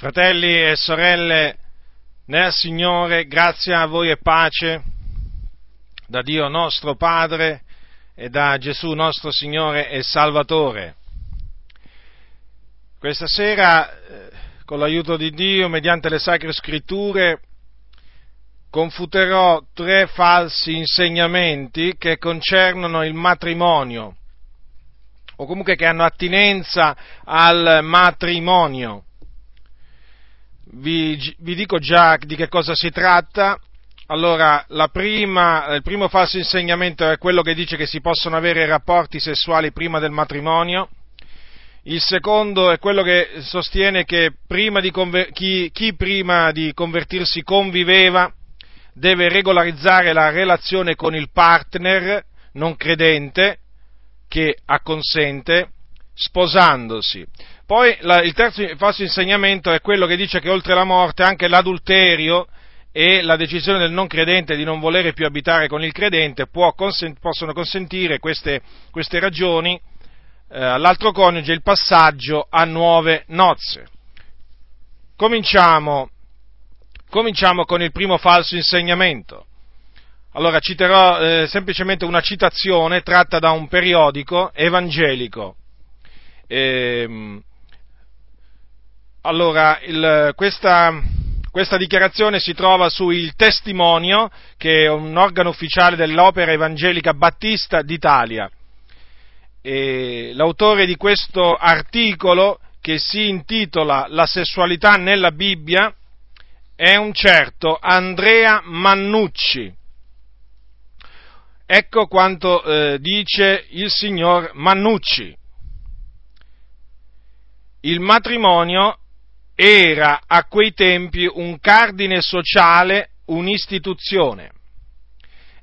Fratelli e sorelle, nel Signore, grazia a voi e pace da Dio nostro Padre e da Gesù nostro Signore e Salvatore. Questa sera, con l'aiuto di Dio, mediante le Sacre Scritture, confuterò tre falsi insegnamenti che concernono il matrimonio, o comunque che hanno attinenza al matrimonio. Vi dico già di che cosa si tratta. Allora, il primo falso insegnamento è quello che dice che si possono avere rapporti sessuali prima del matrimonio. Il secondo è quello che sostiene che chi prima di convertirsi conviveva deve regolarizzare la relazione con il partner non credente che acconsente, sposandosi. Poi il terzo falso insegnamento è quello che dice che oltre la morte anche l'adulterio e la decisione del non credente di non volere più abitare con il credente possono consentire queste ragioni all'altro coniuge il passaggio a nuove nozze. Cominciamo con il primo falso insegnamento. Allora citerò semplicemente una citazione tratta da un periodico evangelico. Allora, questa dichiarazione si trova su Il Testimonio, che è un organo ufficiale dell'Opera Evangelica Battista d'Italia. L'autore di questo articolo, che si intitola La sessualità nella Bibbia, è un certo Andrea Mannucci. Ecco quanto dice il signor Mannucci. Il matrimonio era a quei tempi un cardine sociale, un'istituzione,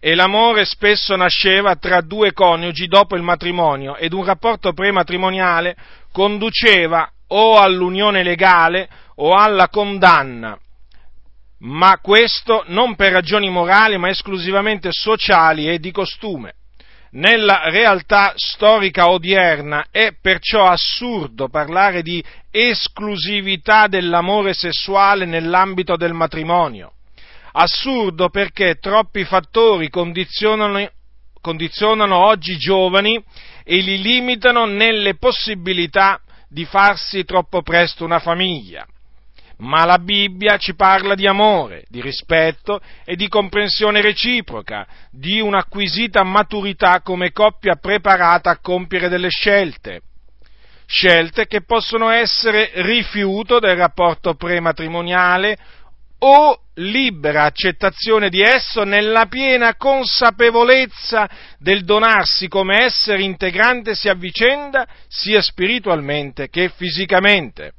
e l'amore spesso nasceva tra due coniugi dopo il matrimonio ed un rapporto prematrimoniale conduceva o all'unione legale o alla condanna, ma questo non per ragioni morali ma esclusivamente sociali e di costume. Nella realtà storica odierna è perciò assurdo parlare di esclusività dell'amore sessuale nell'ambito del matrimonio. Assurdo perché troppi fattori condizionano oggi i giovani e li limitano nelle possibilità di farsi troppo presto una famiglia. Ma la Bibbia ci parla di amore, di rispetto e di comprensione reciproca, di un'acquisita maturità come coppia preparata a compiere delle scelte che possono essere rifiuto del rapporto prematrimoniale o libera accettazione di esso nella piena consapevolezza del donarsi come essere integrante sia a vicenda, sia spiritualmente che fisicamente.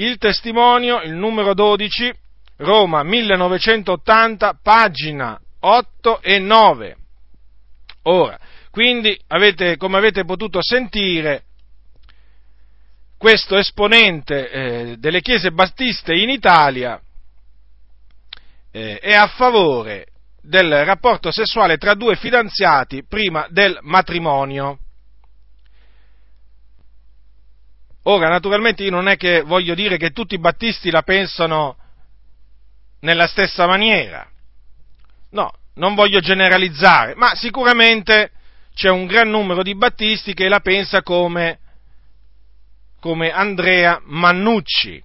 Il Testimonio, il numero 12, Roma 1980, pagina 8 e 9. Ora, quindi, come avete potuto sentire, questo esponente delle chiese battiste in Italia è a favore del rapporto sessuale tra due fidanzati prima del matrimonio. Ora, naturalmente io non è che voglio dire che tutti i battisti la pensano nella stessa maniera, no, non voglio generalizzare, ma sicuramente c'è un gran numero di battisti che la pensa come Andrea Mannucci.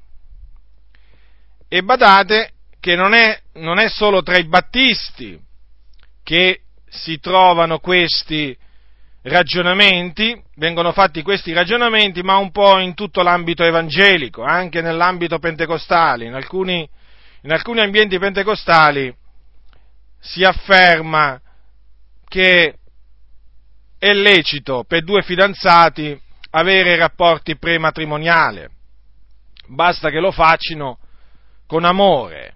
E badate che non è solo tra i battisti che si trovano questi ragionamenti, vengono fatti questi ragionamenti, ma un po' in tutto l'ambito evangelico, anche nell'ambito pentecostale, in alcuni ambienti pentecostali si afferma che è lecito per due fidanzati avere rapporti prematrimoniali, basta che lo facciano con amore.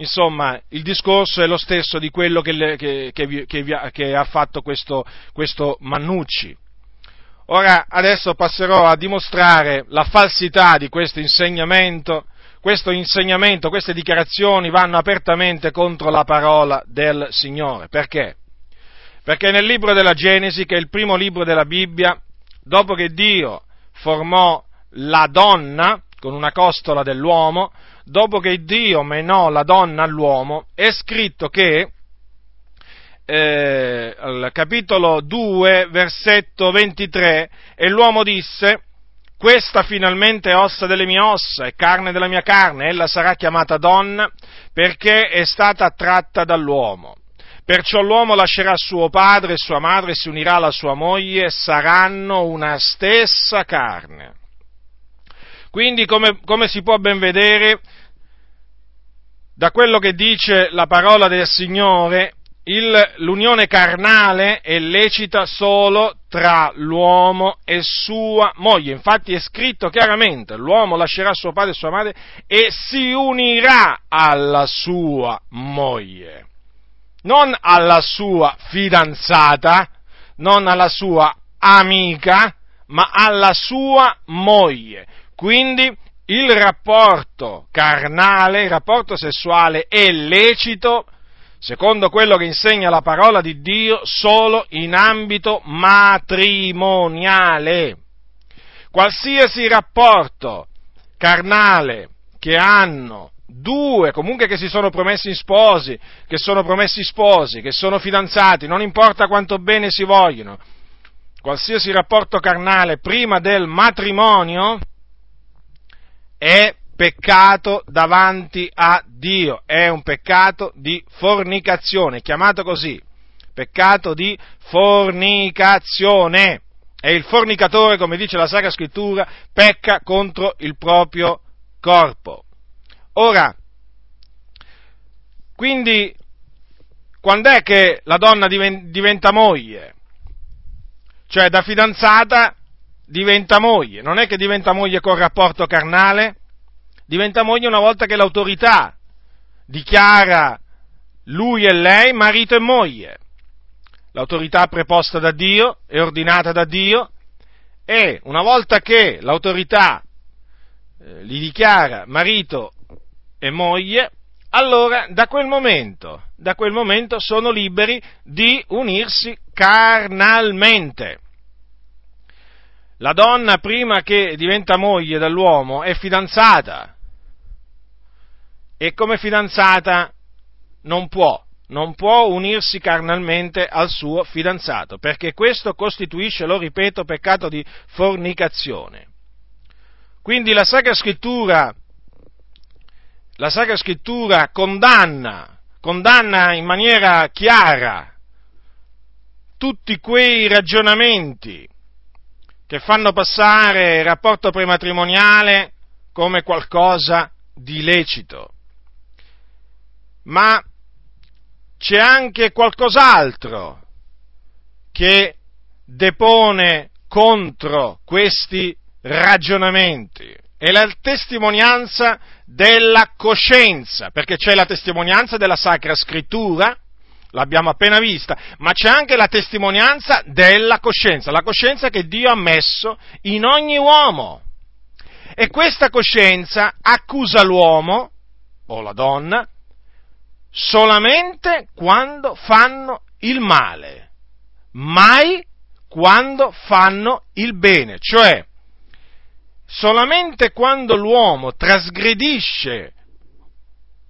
Insomma, il discorso è lo stesso di quello che ha fatto questo Mannucci. Ora, adesso passerò a dimostrare la falsità di questo insegnamento. Questo insegnamento, queste dichiarazioni vanno apertamente contro la parola del Signore. Perché? Perché nel libro della Genesi, che è il primo libro della Bibbia, dopo che Dio formò la donna, con una costola dell'uomo, dopo che Dio menò la donna all'uomo, è scritto che al capitolo 2, versetto 23, e l'uomo disse: questa finalmente è ossa delle mie ossa e carne della mia carne, ella sarà chiamata donna perché è stata tratta dall'uomo. Perciò l'uomo lascerà suo padre e sua madre, si unirà alla sua moglie e saranno una stessa carne. Quindi, come si può ben vedere, da quello che dice la parola del Signore, l'unione carnale è lecita solo tra l'uomo e sua moglie. Infatti è scritto chiaramente: l'uomo lascerà suo padre e sua madre e si unirà alla sua moglie. Non alla sua fidanzata, non alla sua amica, ma alla sua moglie. Quindi il rapporto carnale, il rapporto sessuale è lecito, secondo quello che insegna la parola di Dio, solo in ambito matrimoniale. Qualsiasi rapporto carnale che hanno due, comunque che si sono promessi sposi, che sono fidanzati, non importa quanto bene si vogliono, qualsiasi rapporto carnale prima del matrimonio è peccato davanti a Dio, è un peccato di fornicazione, chiamato così, peccato di fornicazione. E il fornicatore, come dice la Sacra Scrittura, pecca contro il proprio corpo. Ora, quindi, quando è che la donna diventa moglie? Cioè, da fidanzata diventa moglie, non è che diventa moglie col rapporto carnale, diventa moglie una volta che l'autorità dichiara lui e lei marito e moglie. L'autorità preposta da Dio, è ordinata da Dio, e una volta che l'autorità li dichiara marito e moglie, allora da quel momento sono liberi di unirsi carnalmente. La donna, prima che diventa moglie dall'uomo, è fidanzata, e come fidanzata non può unirsi carnalmente al suo fidanzato, perché questo costituisce, lo ripeto, peccato di fornicazione. Quindi la Sacra Scrittura condanna in maniera chiara tutti quei ragionamenti che fanno passare il rapporto prematrimoniale come qualcosa di lecito. Ma c'è anche qualcos'altro che depone contro questi ragionamenti, è la testimonianza della coscienza, perché c'è la testimonianza della Sacra Scrittura, l'abbiamo appena vista, ma c'è anche la testimonianza della coscienza, la coscienza che Dio ha messo in ogni uomo, e questa coscienza accusa l'uomo o la donna solamente quando fanno il male, mai quando fanno il bene, cioè solamente quando l'uomo trasgredisce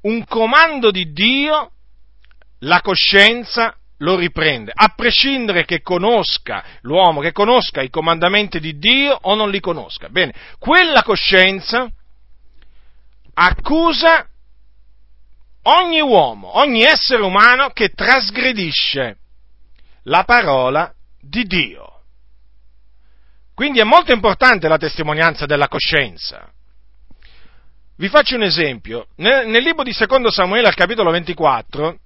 un comando di Dio, la coscienza lo riprende, a prescindere che conosca l'uomo, che conosca i comandamenti di Dio o non li conosca. Bene, quella coscienza accusa ogni uomo, ogni essere umano che trasgredisce la parola di Dio. Quindi è molto importante la testimonianza della coscienza. Vi faccio un esempio. Nel libro di Secondo Samuele, al capitolo 24,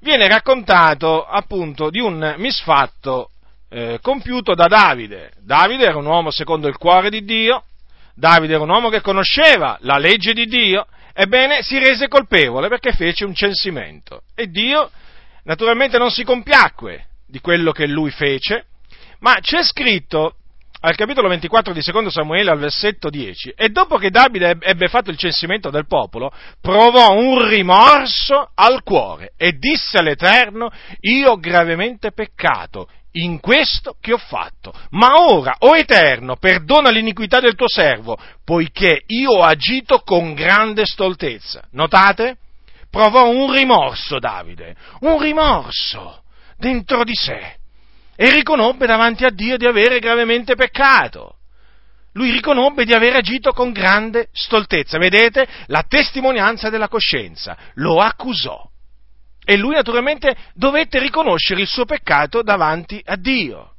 viene raccontato appunto di un misfatto compiuto da Davide. Davide era un uomo secondo il cuore di Dio, Davide era un uomo che conosceva la legge di Dio, ebbene si rese colpevole perché fece un censimento. E Dio naturalmente non si compiacque di quello che lui fece, ma c'è scritto al capitolo 24 di Secondo Samuele, al versetto 10, e dopo che Davide ebbe fatto il censimento del popolo, provò un rimorso al cuore e disse all'Eterno: io ho gravemente peccato in questo che ho fatto. Ma ora, o Eterno, perdona l'iniquità del tuo servo, poiché io ho agito con grande stoltezza. Notate? Provò un rimorso Davide, un rimorso dentro di sé, e riconobbe davanti a Dio di avere gravemente peccato. Lui riconobbe di aver agito con grande stoltezza. Vedete? La testimonianza della coscienza lo accusò. E lui naturalmente dovette riconoscere il suo peccato davanti a Dio.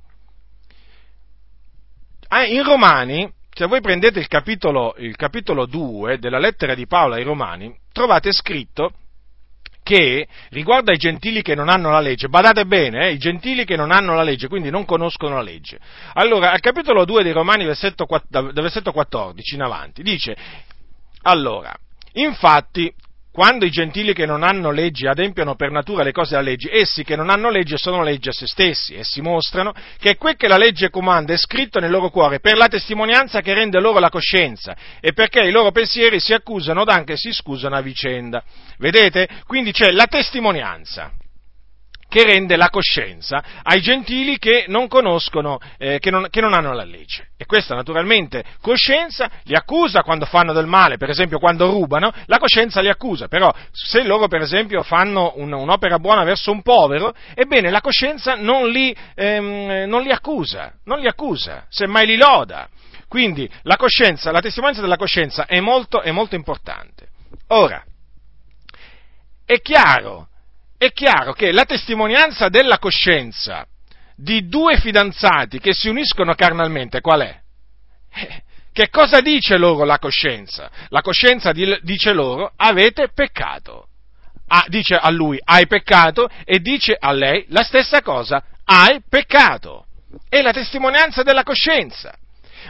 In Romani, se voi prendete il capitolo 2 della lettera di Paolo ai Romani, trovate scritto che riguarda i gentili che non hanno la legge, badate bene, i gentili che non hanno la legge, quindi non conoscono la legge. Allora, al capitolo 2 dei Romani, versetto 14 in avanti, dice, allora, infatti, quando i gentili che non hanno legge adempiono per natura le cose della legge, essi che non hanno legge sono legge a se stessi, e si mostrano che quel che la legge comanda è scritto nel loro cuore, per la testimonianza che rende loro la coscienza, e perché i loro pensieri si accusano ed anche si scusano a vicenda. Vedete? Quindi c'è la testimonianza che rende la coscienza ai gentili che non conoscono, che non hanno la legge. E questa naturalmente coscienza li accusa quando fanno del male, per esempio quando rubano, la coscienza li accusa, però se loro per esempio fanno un'opera buona verso un povero, ebbene la coscienza non li accusa, semmai li loda. Quindi la coscienza, la testimonianza della coscienza è molto importante. Ora, è chiaro che la testimonianza della coscienza di due fidanzati che si uniscono carnalmente qual è? Che cosa dice loro la coscienza? La coscienza dice loro: avete peccato. Dice a lui: hai peccato, e dice a lei la stessa cosa: hai peccato. È la testimonianza della coscienza.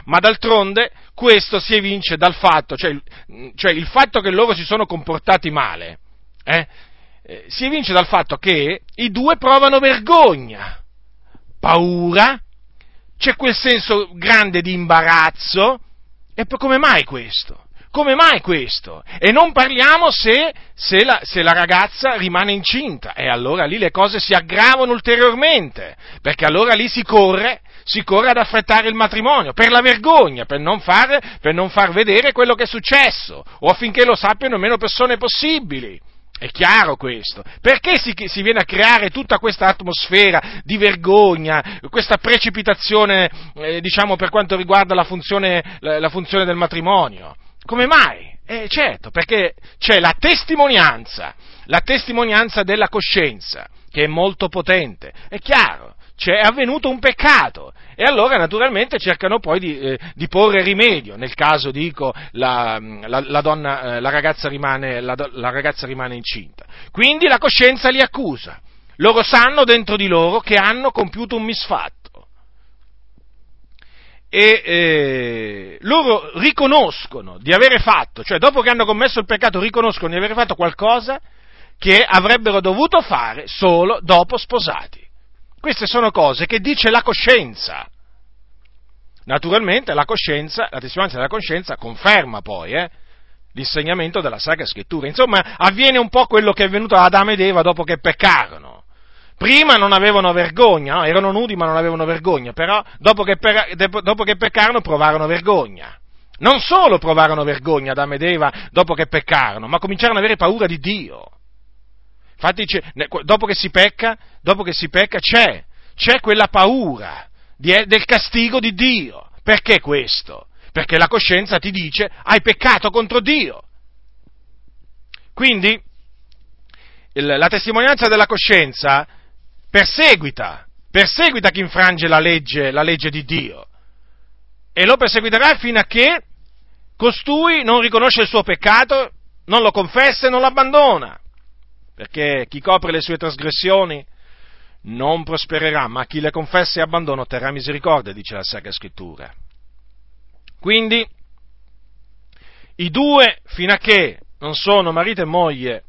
Ma d'altronde questo si evince dal fatto, cioè il fatto che loro si sono comportati male, si evince dal fatto che i due provano vergogna, paura, c'è quel senso grande di imbarazzo, e poi come mai questo? Come mai questo? E non parliamo se la ragazza rimane incinta, e allora lì le cose si aggravano ulteriormente, perché allora lì si corre ad affrettare il matrimonio, per la vergogna, per non far vedere quello che è successo, o affinché lo sappiano meno persone possibili. È chiaro questo, perché si viene a creare tutta questa atmosfera di vergogna, questa precipitazione, per quanto riguarda la funzione del matrimonio? Come mai? Certo, perché c'è la testimonianza della coscienza, che è molto potente, è chiaro, c'è avvenuto un peccato, e allora naturalmente cercano poi di porre rimedio. Nel caso, dico, la ragazza rimane incinta. Quindi la coscienza li accusa. Loro sanno dentro di loro che hanno compiuto un misfatto. E loro riconoscono di avere fatto, cioè dopo che hanno commesso il peccato riconoscono di avere fatto qualcosa che avrebbero dovuto fare solo dopo sposati. Queste sono cose che dice la coscienza. Naturalmente la testimonianza della coscienza conferma poi l'insegnamento della Sacra Scrittura. Insomma, avviene un po' quello che è avvenuto ad Adamo ed Eva dopo che peccarono. Prima non avevano vergogna, no? Erano nudi ma non avevano vergogna, però dopo che peccarono provarono vergogna. Non solo provarono vergogna Adamo ed Eva dopo che peccarono, ma cominciarono ad avere paura di Dio. Infatti dopo che si pecca c'è quella paura del castigo di Dio. Perché questo? Perché la coscienza ti dice: hai peccato contro Dio. Quindi la testimonianza della coscienza perseguita chi infrange la legge di Dio, e lo perseguiterà fino a che costui non riconosce il suo peccato, non lo confessa e non lo abbandona. Perché chi copre le sue trasgressioni non prospererà, ma chi le confessa e abbandona otterrà misericordia, dice la Sacra Scrittura. Quindi, i due, fino a che non sono marito e moglie,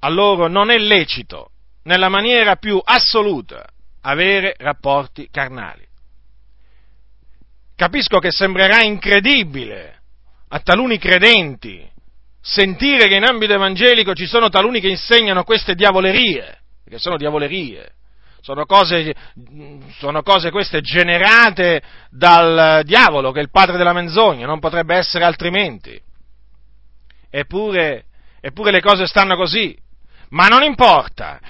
a loro non è lecito, nella maniera più assoluta, avere rapporti carnali. Capisco che sembrerà incredibile a taluni credenti sentire che in ambito evangelico ci sono taluni che insegnano queste diavolerie, perché sono diavolerie, Sono cose queste generate dal diavolo, che è il padre della menzogna, non potrebbe essere altrimenti. Eppure le cose stanno così. Ma non importa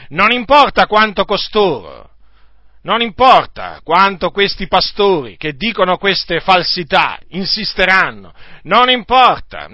quanto costoro, non importa quanto questi pastori che dicono queste falsità insisteranno, non importa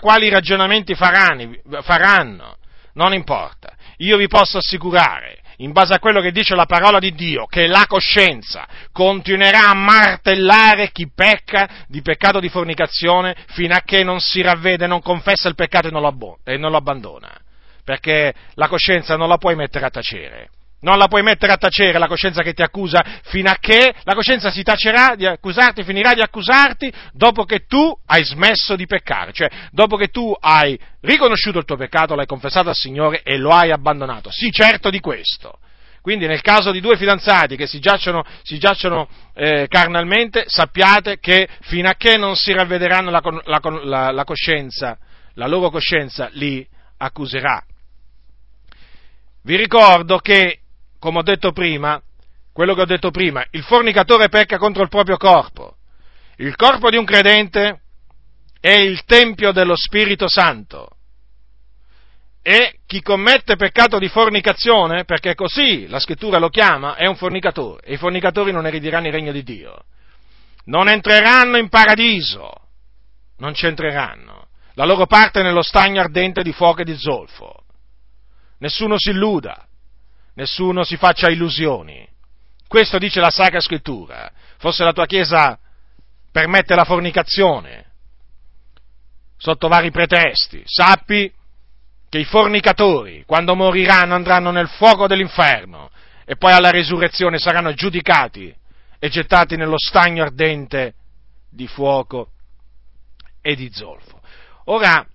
quali ragionamenti faranno, non importa. Io vi posso assicurare, in base a quello che dice la parola di Dio, che la coscienza continuerà a martellare chi pecca di peccato di fornicazione fino a che non si ravvede, non confessa il peccato e non lo abbandona. Perché la coscienza non la puoi mettere a tacere. Non la puoi mettere a tacere la coscienza che ti accusa, fino a che la coscienza si tacerà di accusarti, finirà di accusarti dopo che tu hai smesso di peccare, cioè dopo che tu hai riconosciuto il tuo peccato, l'hai confessato al Signore e lo hai abbandonato. Sì, certo di questo. Quindi nel caso di due fidanzati che si giacciono carnalmente, sappiate che fino a che non si ravvederanno la coscienza, la loro coscienza li accuserà. Vi ricordo che, come ho detto prima, il fornicatore pecca contro il proprio corpo. Il corpo di un credente è il tempio dello Spirito Santo. E chi commette peccato di fornicazione, perché così la Scrittura lo chiama, è un fornicatore. E i fornicatori non erediranno il regno di Dio. Non entreranno in paradiso. Non c'entreranno. La loro parte è nello stagno ardente di fuoco e di zolfo. Nessuno si illuda, nessuno si faccia illusioni. Questo dice la Sacra Scrittura. Forse la tua Chiesa permette la fornicazione sotto vari pretesti. Sappi che i fornicatori, quando moriranno, andranno nel fuoco dell'inferno e poi alla resurrezione saranno giudicati e gettati nello stagno ardente di fuoco e di zolfo. Ora,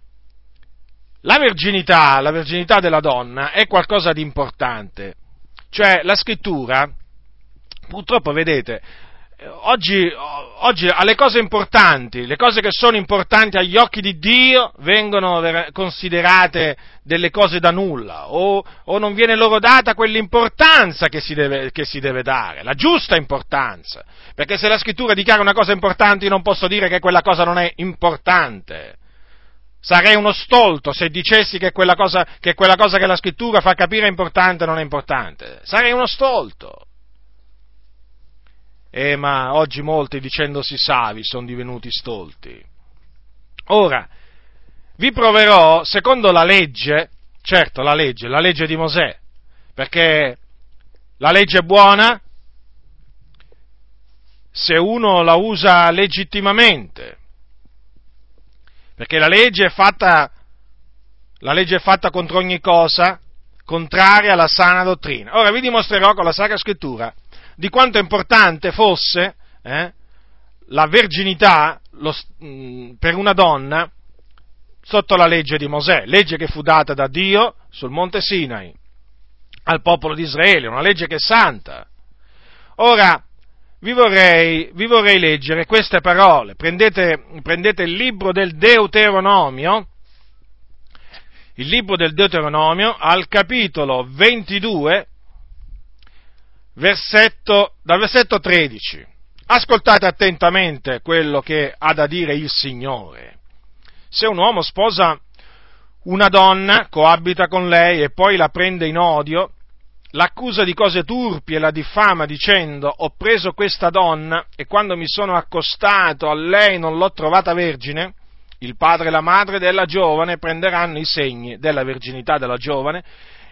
la virginità della donna è qualcosa di importante, cioè la Scrittura, purtroppo vedete, oggi alle cose importanti, le cose che sono importanti agli occhi di Dio vengono considerate delle cose da nulla, o non viene loro data quell'importanza che si deve dare, la giusta importanza, perché se la Scrittura dichiara una cosa importante io non posso dire che quella cosa non è importante. Sarei uno stolto se dicessi che quella cosa che la Scrittura fa capire è importante non è importante. Sarei uno stolto. Ma oggi molti, dicendosi savi, sono divenuti stolti. Ora, vi proverò, secondo la legge, certo la legge di Mosè, perché la legge è buona se uno la usa legittimamente. Perché la legge è fatta contro ogni cosa, contraria alla sana dottrina. Ora vi dimostrerò con la Sacra Scrittura di quanto importante fosse la virginità per una donna sotto la legge di Mosè, legge che fu data da Dio sul monte Sinai al popolo di Israele, una legge che è santa. Ora, vi vorrei leggere queste parole. Prendete il libro del Deuteronomio al capitolo 22, dal versetto 13. Ascoltate attentamente quello che ha da dire il Signore. Se un uomo sposa una donna, coabita con lei e poi la prende in odio, l'accusa di cose turpi e la diffama dicendo: ho preso questa donna e quando mi sono accostato a lei non l'ho trovata vergine. Il padre e la madre della giovane prenderanno i segni della virginità della giovane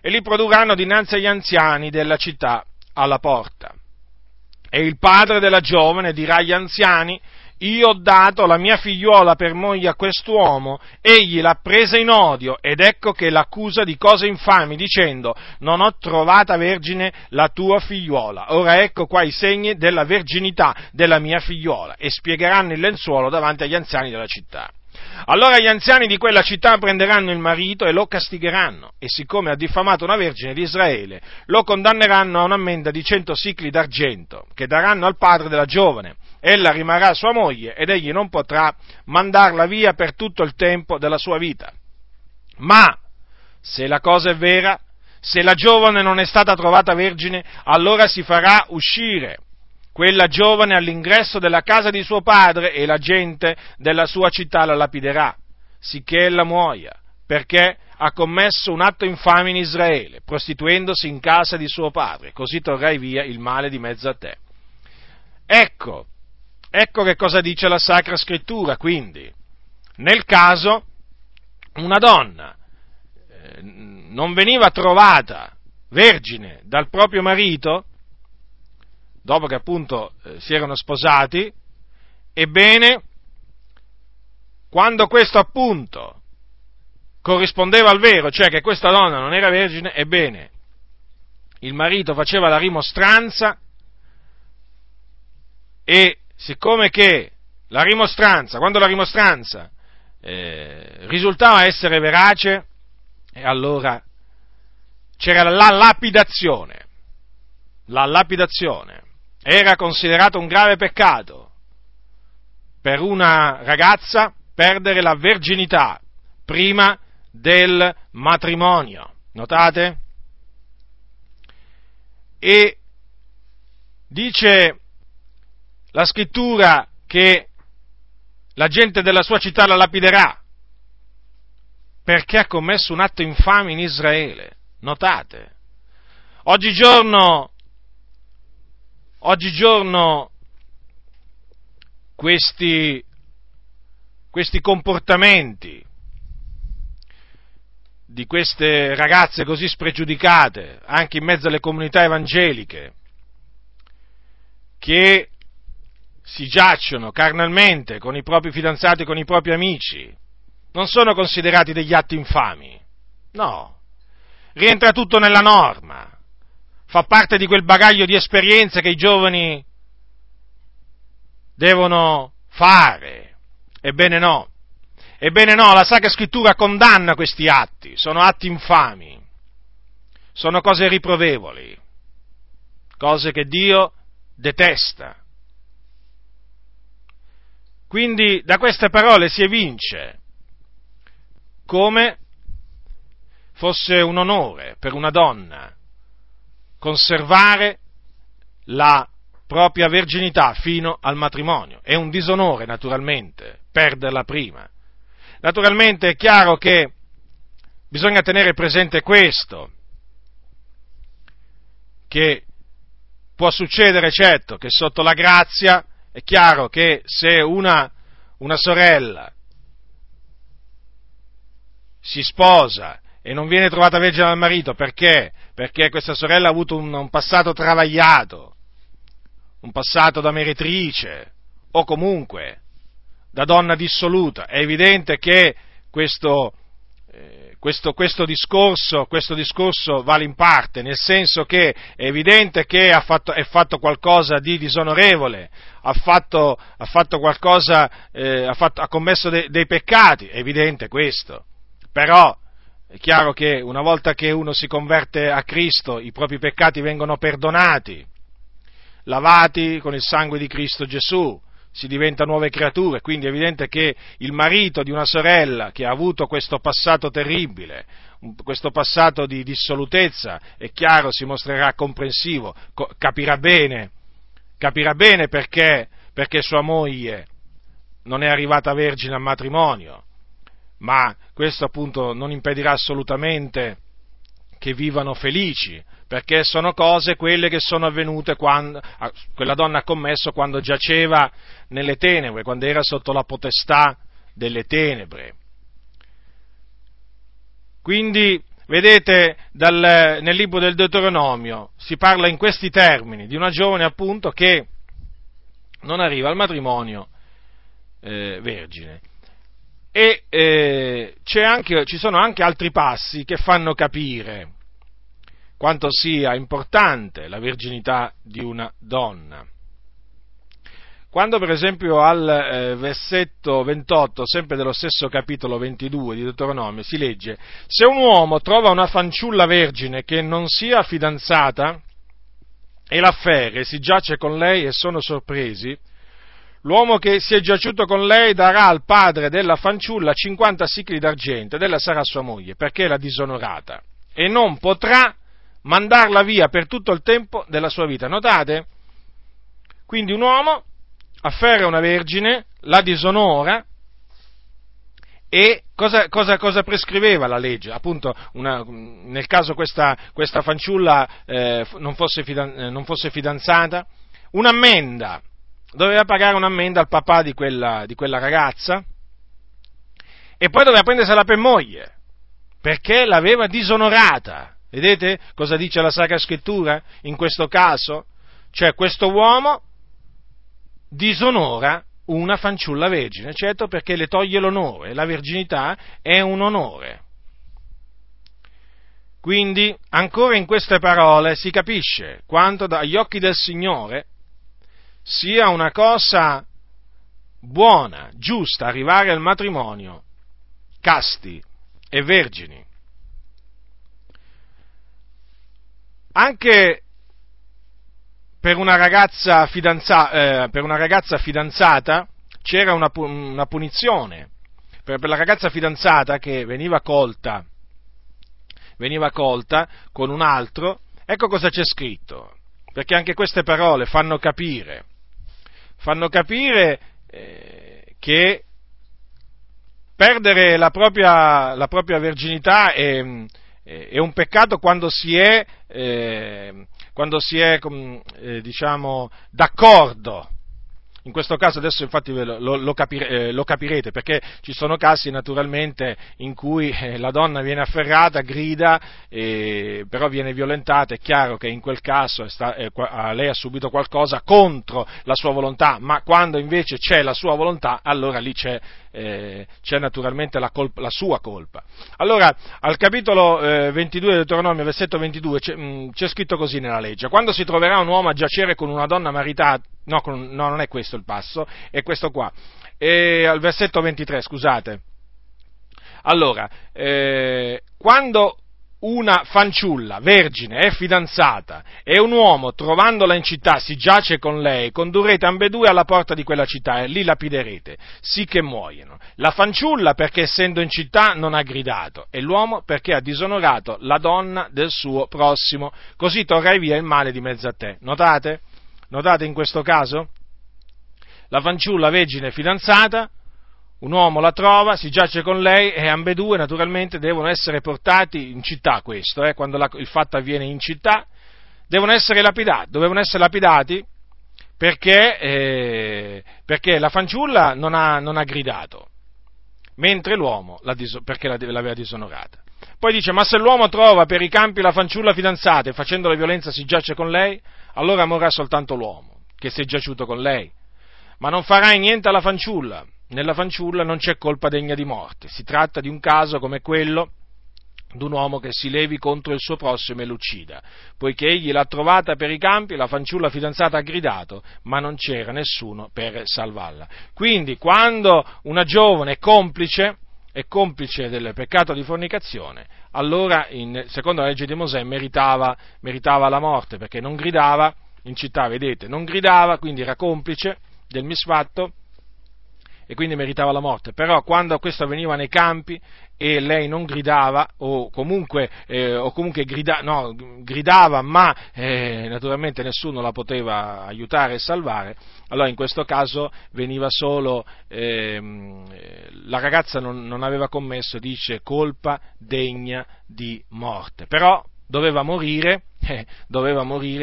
e li produrranno dinanzi agli anziani della città alla porta. E il padre della giovane dirà agli anziani: io ho dato la mia figliuola per moglie a quest'uomo, egli l'ha presa in odio, ed ecco che l'accusa di cose infami, dicendo: non ho trovata vergine la tua figliuola. Ora ecco qua i segni della verginità della mia figliuola, e spiegheranno il lenzuolo davanti agli anziani della città. Allora gli anziani di quella città prenderanno il marito e lo castigheranno, e siccome ha diffamato una vergine di Israele, lo condanneranno a un'ammenda di 100 sicli d'argento, che daranno al padre della giovane. Ella rimarrà sua moglie ed egli non potrà mandarla via per tutto il tempo della sua vita. Ma se la cosa è vera, Se la giovane non è stata trovata vergine, allora si farà uscire quella giovane all'ingresso della casa di suo padre e la gente della sua città la lapiderà, sicché ella muoia, perché ha commesso un atto infame in Israele, prostituendosi in casa di suo padre, così torrai via il male di mezzo a te. Ecco che cosa dice la Sacra Scrittura, quindi. Nel caso una donna non veniva trovata vergine dal proprio marito, dopo che appunto si erano sposati, ebbene, quando questo appunto corrispondeva al vero, cioè che questa donna non era vergine, ebbene, il marito faceva la rimostranza e siccome che la rimostranza, quando la rimostranza risultava essere verace, e allora c'era la lapidazione. La lapidazione era considerato un grave peccato per una ragazza perdere la verginità prima del matrimonio, notate? E dice la scrittura che la gente della sua città la lapiderà perché ha commesso un atto infame in Israele, notate? Oggigiorno questi comportamenti di queste ragazze così spregiudicate, anche in mezzo alle comunità evangeliche, che si giacciono carnalmente con i propri fidanzati, con i propri amici, non sono considerati degli atti infami, no, rientra tutto nella norma, fa parte di quel bagaglio di esperienze che i giovani devono fare. Ebbene no, la Sacra Scrittura condanna questi atti, sono atti infami, sono cose riprovevoli, cose che Dio detesta. Quindi da queste parole si evince come fosse un onore per una donna conservare la propria verginità fino al matrimonio. È un disonore, naturalmente, perderla prima. Naturalmente è chiaro che bisogna tenere presente questo, che può succedere, certo, che sotto la grazia è chiaro che se una sorella si sposa e non viene trovata vergine dal marito, perché? Perché questa sorella ha avuto un passato travagliato, un passato da meretrice o comunque da donna dissoluta. È evidente che questo discorso vale in parte, nel senso che è evidente che ha fatto qualcosa di disonorevole, ha commesso dei peccati, è evidente questo. Però è chiaro che una volta che uno si converte a Cristo, i propri peccati vengono perdonati, lavati con il sangue di Cristo Gesù, si diventa nuove creature, quindi è evidente che il marito di una sorella che ha avuto questo passato terribile, questo passato di dissolutezza, è chiaro, si mostrerà comprensivo, capirà bene perché sua moglie non è arrivata vergine al matrimonio. Ma questo appunto non impedirà assolutamente che vivano felici, perché sono cose quelle che sono avvenute quando quella donna ha commesso quando giaceva nelle tenebre, quando era sotto la potestà delle tenebre. Quindi, vedete, nel libro del Deuteronomio si parla in questi termini di una giovane appunto che non arriva al matrimonio vergine. E ci sono anche altri passi che fanno capire quanto sia importante la verginità di una donna. Quando per esempio al versetto 28, sempre dello stesso capitolo 22 di Deuteronomio, si legge: se un uomo trova una fanciulla vergine che non sia fidanzata e l'afferra, si giace con lei e sono sorpresi, l'uomo che si è giaciuto con lei darà al padre della fanciulla 50 sicli d'argento ed ella sarà sua moglie, perché l'ha disonorata. e non potrà mandarla via per tutto il tempo della sua vita. Notate? Quindi un uomo afferra una vergine, la disonora, e cosa prescriveva la legge? Appunto, nel caso questa fanciulla non fosse fidanzata, un'ammenda, doveva pagare un'ammenda al papà di quella ragazza, e poi doveva prendersela per moglie, perché l'aveva disonorata. Vedete cosa dice la Sacra Scrittura in questo caso? Cioè, questo uomo disonora una fanciulla vergine, certo, perché le toglie l'onore. La verginità è un onore. Quindi, ancora in queste parole si capisce quanto agli occhi del Signore sia una cosa buona, giusta, arrivare al matrimonio casti e vergini. Anche per una ragazza fidanzata c'era una punizione. Per la ragazza fidanzata che veniva colta con un altro, ecco cosa c'è scritto, perché anche queste parole fanno capire che perdere la propria verginità è un peccato quando si è d'accordo. In questo caso adesso infatti lo capirete, perché ci sono casi naturalmente in cui la donna viene afferrata, grida, però viene violentata. È chiaro che in quel caso lei ha subito qualcosa contro la sua volontà, ma quando invece c'è la sua volontà, allora lì c'è naturalmente la sua colpa. Allora, al capitolo 22 di Deuteronomio, versetto 22, c'è scritto così nella legge: quando si troverà un uomo a giacere con una donna maritata, no, non è questo il passo, è questo qua. E al versetto 23, scusate. Allora, quando una fanciulla vergine è fidanzata e un uomo, trovandola in città, si giace con lei, condurrete ambedue alla porta di quella città e li lapiderete, sì che muoiono. La fanciulla perché essendo in città non ha gridato, e l'uomo perché ha disonorato la donna del suo prossimo. Così torrai via il male di mezzo a te. Notate? Notate in questo caso? La fanciulla vergine fidanzata, un uomo la trova, si giace con lei e ambedue naturalmente devono essere portati in città, questo, quando il fatto avviene in città, dovevano essere lapidati perché la fanciulla non ha gridato, mentre l'uomo perché l'aveva disonorata. Poi dice: ma se l'uomo trova per i campi la fanciulla fidanzata e facendole violenza si giace con lei, allora morrà soltanto l'uomo che si è giaciuto con lei, ma non farai niente alla fanciulla, nella fanciulla non c'è colpa degna di morte. Si tratta di un caso come quello d'un uomo che si levi contro il suo prossimo e l'uccida, poiché egli l'ha trovata per i campi, la fanciulla fidanzata ha gridato, ma non c'era nessuno per salvarla. Quindi quando una giovane è complice del peccato di fornicazione, allora secondo la legge di Mosè meritava la morte, perché non gridava in città, vedete, non gridava, quindi era complice del misfatto e quindi meritava la morte. Però quando questo avveniva nei campi e lei non gridava o comunque gridava, ma naturalmente nessuno la poteva aiutare e salvare, allora in questo caso veniva solo, la ragazza non aveva commesso, dice, colpa degna di morte, però doveva morire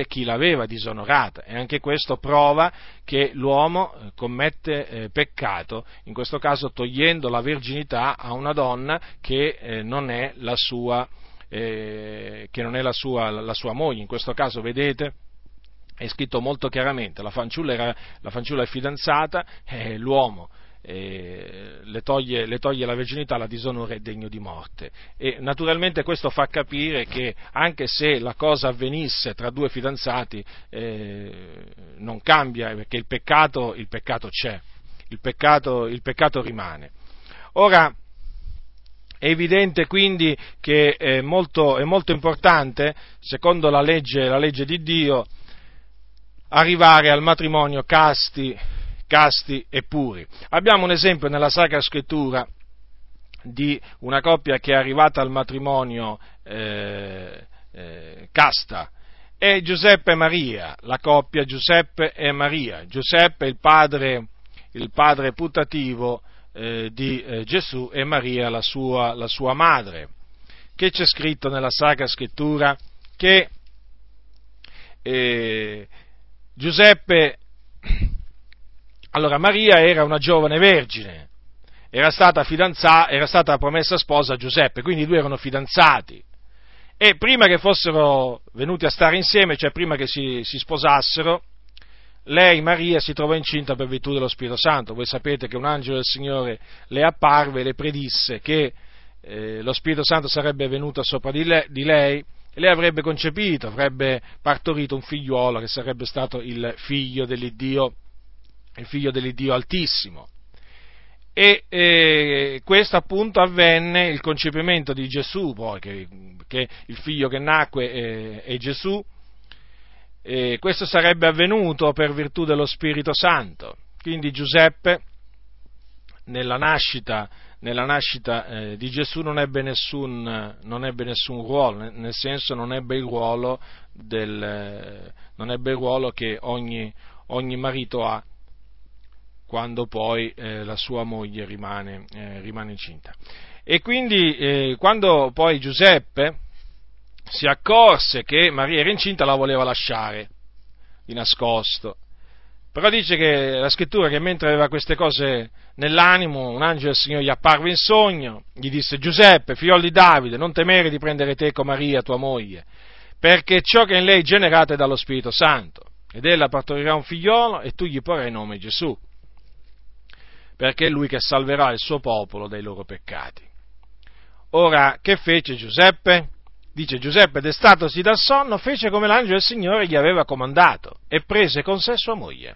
chi l'aveva disonorata, e anche questo prova che l'uomo commette peccato, in questo caso togliendo la verginità a una donna che non è la sua moglie. In questo caso, vedete, è scritto molto chiaramente, la fanciulla è fidanzata, l'uomo le toglie la verginità, la disonora è degno di morte. E naturalmente questo fa capire che anche se la cosa avvenisse tra due fidanzati, non cambia, perché il peccato c'è, il peccato rimane. Ora è evidente quindi che è molto importante, secondo la legge di Dio, arrivare al matrimonio casti e puri. Abbiamo un esempio nella Sacra Scrittura di una coppia che è arrivata al matrimonio casta, è Giuseppe e Maria, la coppia Giuseppe e Maria. Giuseppe è il padre putativo di Gesù, e Maria la sua madre. Che c'è scritto nella Sacra Scrittura? Che Giuseppe, allora, Maria era una giovane vergine, era stata promessa sposa a Giuseppe, quindi i due erano fidanzati, e prima che fossero venuti a stare insieme, cioè prima che si sposassero, lei, Maria, si trovò incinta per virtù dello Spirito Santo. Voi sapete che un angelo del Signore le apparve e le predisse che lo Spirito Santo sarebbe venuto sopra di lei, e lei avrebbe concepito, avrebbe partorito un figliuolo che sarebbe stato il figlio dell'Iddio Altissimo. E questo appunto avvenne, il concepimento di Gesù, poi che il figlio che nacque è Gesù. E questo sarebbe avvenuto per virtù dello Spirito Santo. Quindi Giuseppe, nella nascita di Gesù, non ebbe nessun ruolo, nel senso non ebbe il ruolo che ogni marito ha quando poi la sua moglie rimane incinta. E quindi quando poi Giuseppe si accorse che Maria era incinta, la voleva lasciare di nascosto, però dice che la Scrittura che mentre aveva queste cose nell'animo, un angelo del Signore gli apparve in sogno, gli disse: Giuseppe, figliol di Davide, non temere di prendere teco Maria tua moglie, perché ciò che in lei generata è dallo Spirito Santo, ed ella partorirà un figliolo, e tu gli porrai nome Gesù, perché è lui che salverà il suo popolo dai loro peccati. Ora, che fece Giuseppe? Dice: Giuseppe, destatosi dal sonno, fece come l'angelo del Signore gli aveva comandato, e prese con sé sua moglie,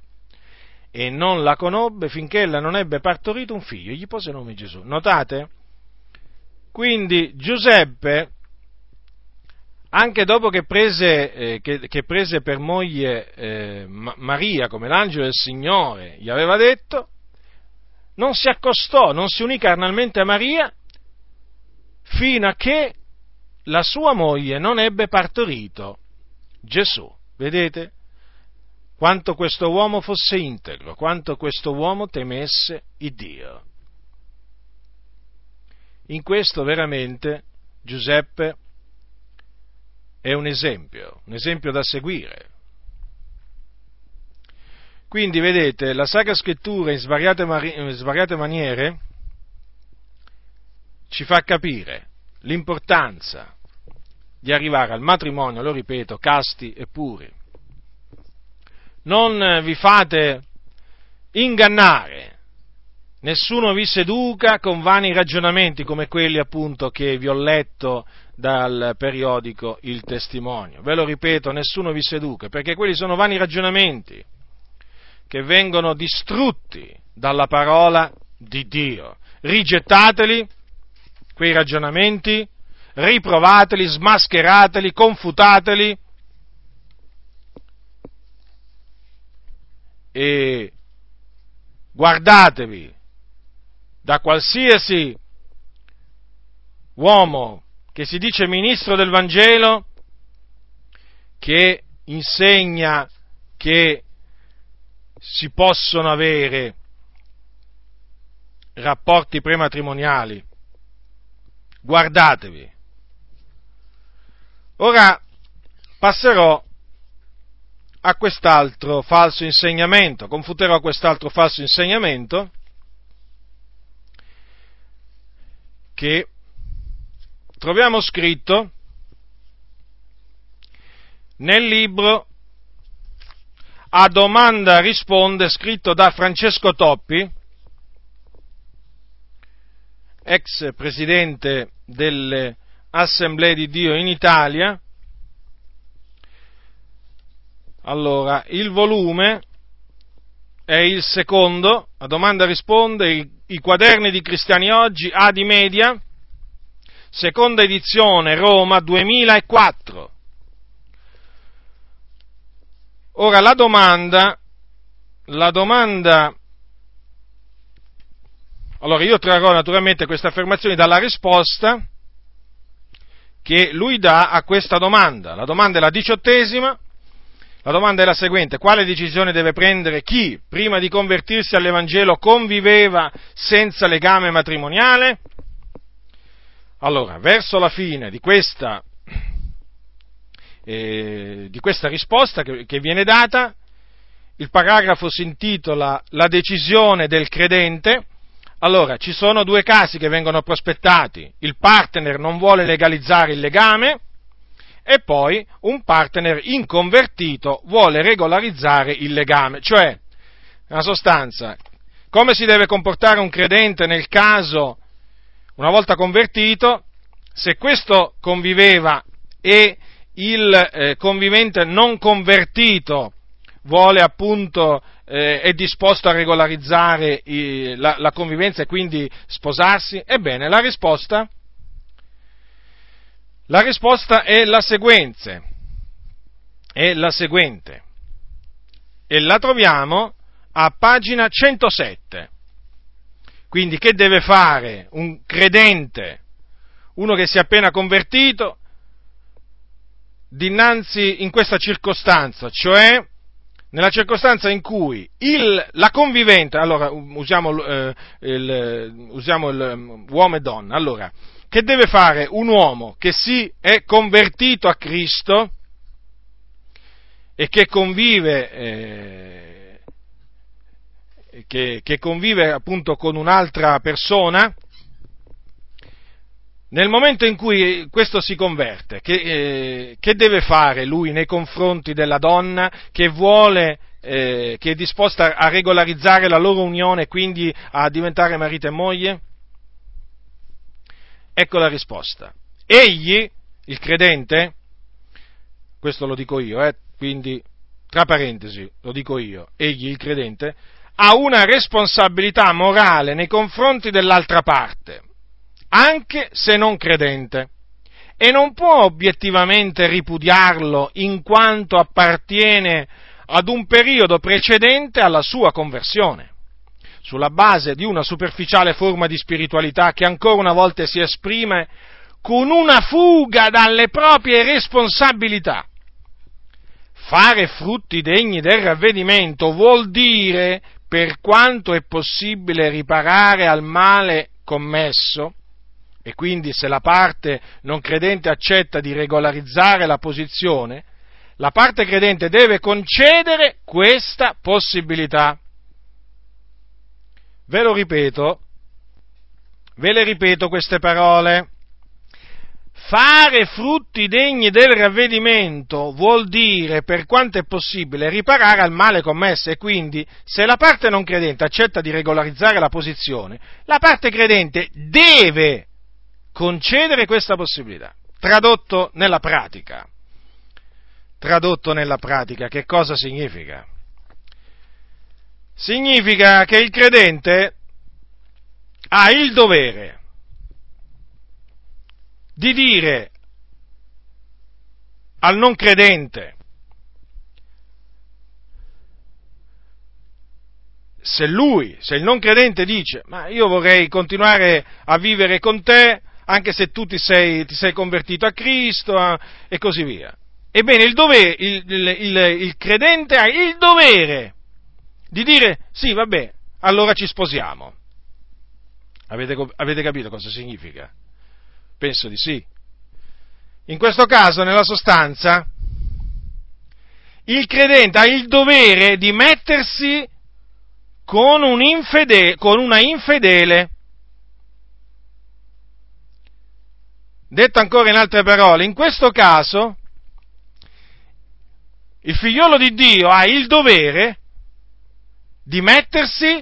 e non la conobbe finché ella non ebbe partorito un figlio, e gli pose nome Gesù. Notate? Quindi Giuseppe, anche dopo che prese per moglie Maria, come l'angelo del Signore gli aveva detto, non si accostò, non si unì carnalmente a Maria, fino a che la sua moglie non ebbe partorito Gesù. Vedete quanto questo uomo fosse integro, quanto questo uomo temesse il Dio. In questo veramente Giuseppe è un esempio da seguire. Quindi vedete, la Sacra Scrittura in svariate maniere ci fa capire l'importanza di arrivare al matrimonio, lo ripeto, casti e puri. Non vi fate ingannare, nessuno vi seduca con vani ragionamenti come quelli appunto che vi ho letto dal periodico Il Testimonio. Ve lo ripeto, nessuno vi seduca, perché quelli sono vani ragionamenti che vengono distrutti dalla parola di Dio. Rigettateli quei ragionamenti, riprovateli, smascherateli, confutateli, e guardatevi da qualsiasi uomo che si dice ministro del Vangelo, che insegna che si possono avere rapporti prematrimoniali. Guardatevi. Ora passerò a quest'altro falso insegnamento, confuterò quest'altro falso insegnamento che troviamo scritto nel libro A domanda risponde, scritto da Francesco Toppi, ex presidente dell'Assemblee di Dio in Italia. Allora, il volume è il secondo, A domanda risponde, i quaderni di Cristiani Oggi, A di Media, seconda edizione, Roma 2004. Ora, la domanda Allora io trarrò naturalmente queste affermazioni dalla risposta che lui dà a questa domanda. La domanda è la 18ª, la domanda è la seguente: quale decisione deve prendere chi prima di convertirsi all'Evangelo conviveva senza legame matrimoniale? Allora, verso la fine di questa risposta che viene data, il paragrafo si intitola La decisione del credente. Allora, ci sono due casi che vengono prospettati: il partner non vuole legalizzare il legame, e poi un partner inconvertito vuole regolarizzare il legame. Cioè, nella sostanza, come si deve comportare un credente nel caso, una volta convertito, se questo conviveva e il convivente non convertito vuole appunto, è disposto a regolarizzare la convivenza e quindi sposarsi? Ebbene, la risposta è la seguente, e la troviamo a pagina 107. Quindi, che deve fare un credente, uno che si è appena convertito, dinanzi in questa circostanza, cioè nella circostanza in cui la convivente, allora usiamo uomo e donna. Allora, che deve fare un uomo che si è convertito a Cristo e che convive appunto con un'altra persona? Nel momento in cui questo si converte, che deve fare lui nei confronti della donna che vuole, che è disposta a regolarizzare la loro unione e quindi a diventare marito e moglie? Ecco la risposta. Egli, il credente, questo lo dico io, quindi tra parentesi lo dico io, egli, il credente, ha una responsabilità morale nei confronti dell'altra parte, anche se non credente, e non può obiettivamente ripudiarlo in quanto appartiene ad un periodo precedente alla sua conversione, sulla base di una superficiale forma di spiritualità che ancora una volta si esprime con una fuga dalle proprie responsabilità. Fare frutti degni del ravvedimento vuol dire, per quanto è possibile, riparare al male commesso. E quindi, se la parte non credente accetta di regolarizzare la posizione, la parte credente deve concedere questa possibilità. Ve le ripeto queste parole: fare frutti degni del ravvedimento vuol dire, per quanto è possibile, riparare al male commesso, e quindi, se la parte non credente accetta di regolarizzare la posizione, la parte credente deve concedere questa possibilità. Tradotto nella pratica, che cosa significa? Significa che il credente ha il dovere di dire al non credente: se il non credente dice "ma io vorrei continuare a vivere con te, anche se tu ti sei convertito a Cristo", e così via. Ebbene, il credente ha il dovere di dire "sì, vabbè, allora ci sposiamo". Avete capito cosa significa? Penso di sì. In questo caso, nella sostanza, il credente ha il dovere di mettersi con una infedele. Detto ancora in altre parole, in questo caso il figliolo di Dio ha il dovere di mettersi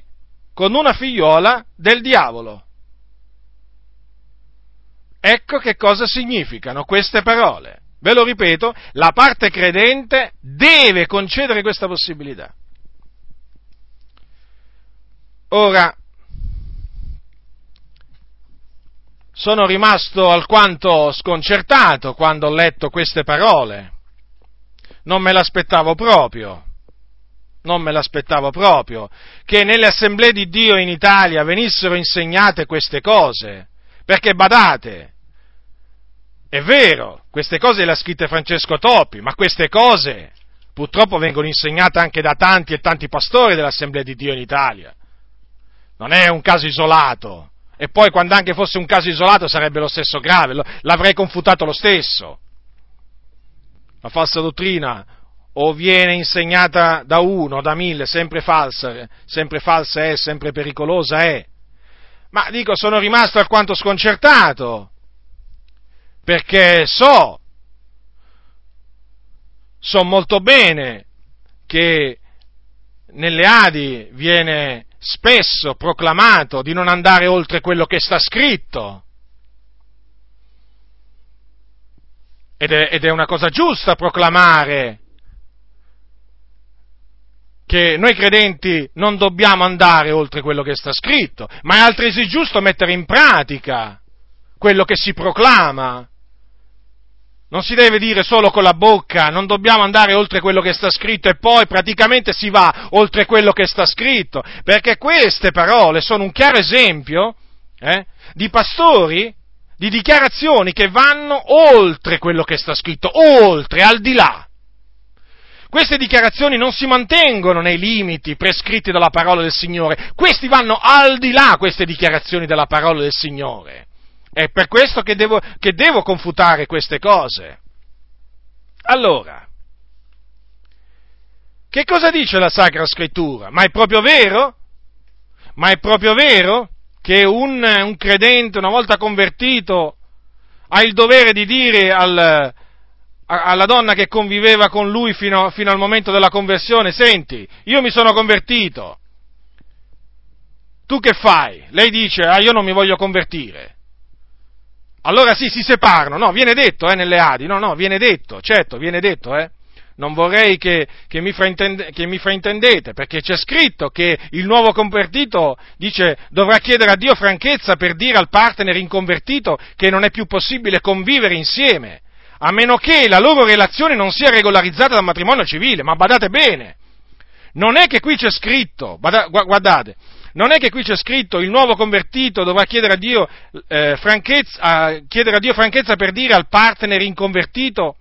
con una figliola del diavolo. Ecco che cosa significano queste parole. Ve lo ripeto: la parte credente deve concedere questa possibilità. Ora, sono rimasto alquanto sconcertato quando ho letto queste parole. Non me l'aspettavo proprio. non me l'aspettavo proprio, che nelle assemblee di Dio in Italia venissero insegnate queste cose, perché badate, è vero, queste cose le ha scritte Francesco Toppi, ma queste cose purtroppo vengono insegnate anche da tanti e tanti pastori dell'Assemblea di Dio in Italia, non è un caso isolato, e poi quando anche fosse un caso isolato sarebbe lo stesso grave, l'avrei confutato lo stesso. La falsa dottrina o viene insegnata da uno, da mille, sempre falsa è, sempre pericolosa è. Ma dico, sono rimasto alquanto sconcertato, perché so molto bene che nelle Adi viene spesso proclamato di non andare oltre quello che sta scritto, ed è una cosa giusta proclamare che noi credenti non dobbiamo andare oltre quello che sta scritto, ma è altresì giusto mettere in pratica quello che si proclama. Non si deve dire solo con la bocca, non dobbiamo andare oltre quello che sta scritto, e poi praticamente si va oltre quello che sta scritto, perché queste parole sono un chiaro esempio di pastori, di dichiarazioni che vanno oltre quello che sta scritto, oltre, al di là. Queste dichiarazioni non si mantengono nei limiti prescritti dalla parola del Signore, questi vanno al di là, queste dichiarazioni della parola del Signore. È per questo che devo confutare queste cose. Allora, che cosa dice la Sacra Scrittura? Ma è proprio vero che un credente, una volta convertito, ha il dovere di dire alla donna che conviveva con lui fino al momento della conversione: senti, io mi sono convertito, tu che fai? Lei dice: io non mi voglio convertire. Allora sì, si separano, no, viene detto nelle Adi, no, viene detto, certo, non vorrei che mi fraintendete, perché c'è scritto che il nuovo convertito, dice, dovrà chiedere a Dio franchezza per dire al partner inconvertito che non è più possibile convivere insieme, a meno che la loro relazione non sia regolarizzata dal matrimonio civile, ma badate bene, non è che qui c'è scritto, guardate, non è che qui c'è scritto il nuovo convertito dovrà chiedere a Dio franchezza per dire al partner inconvertito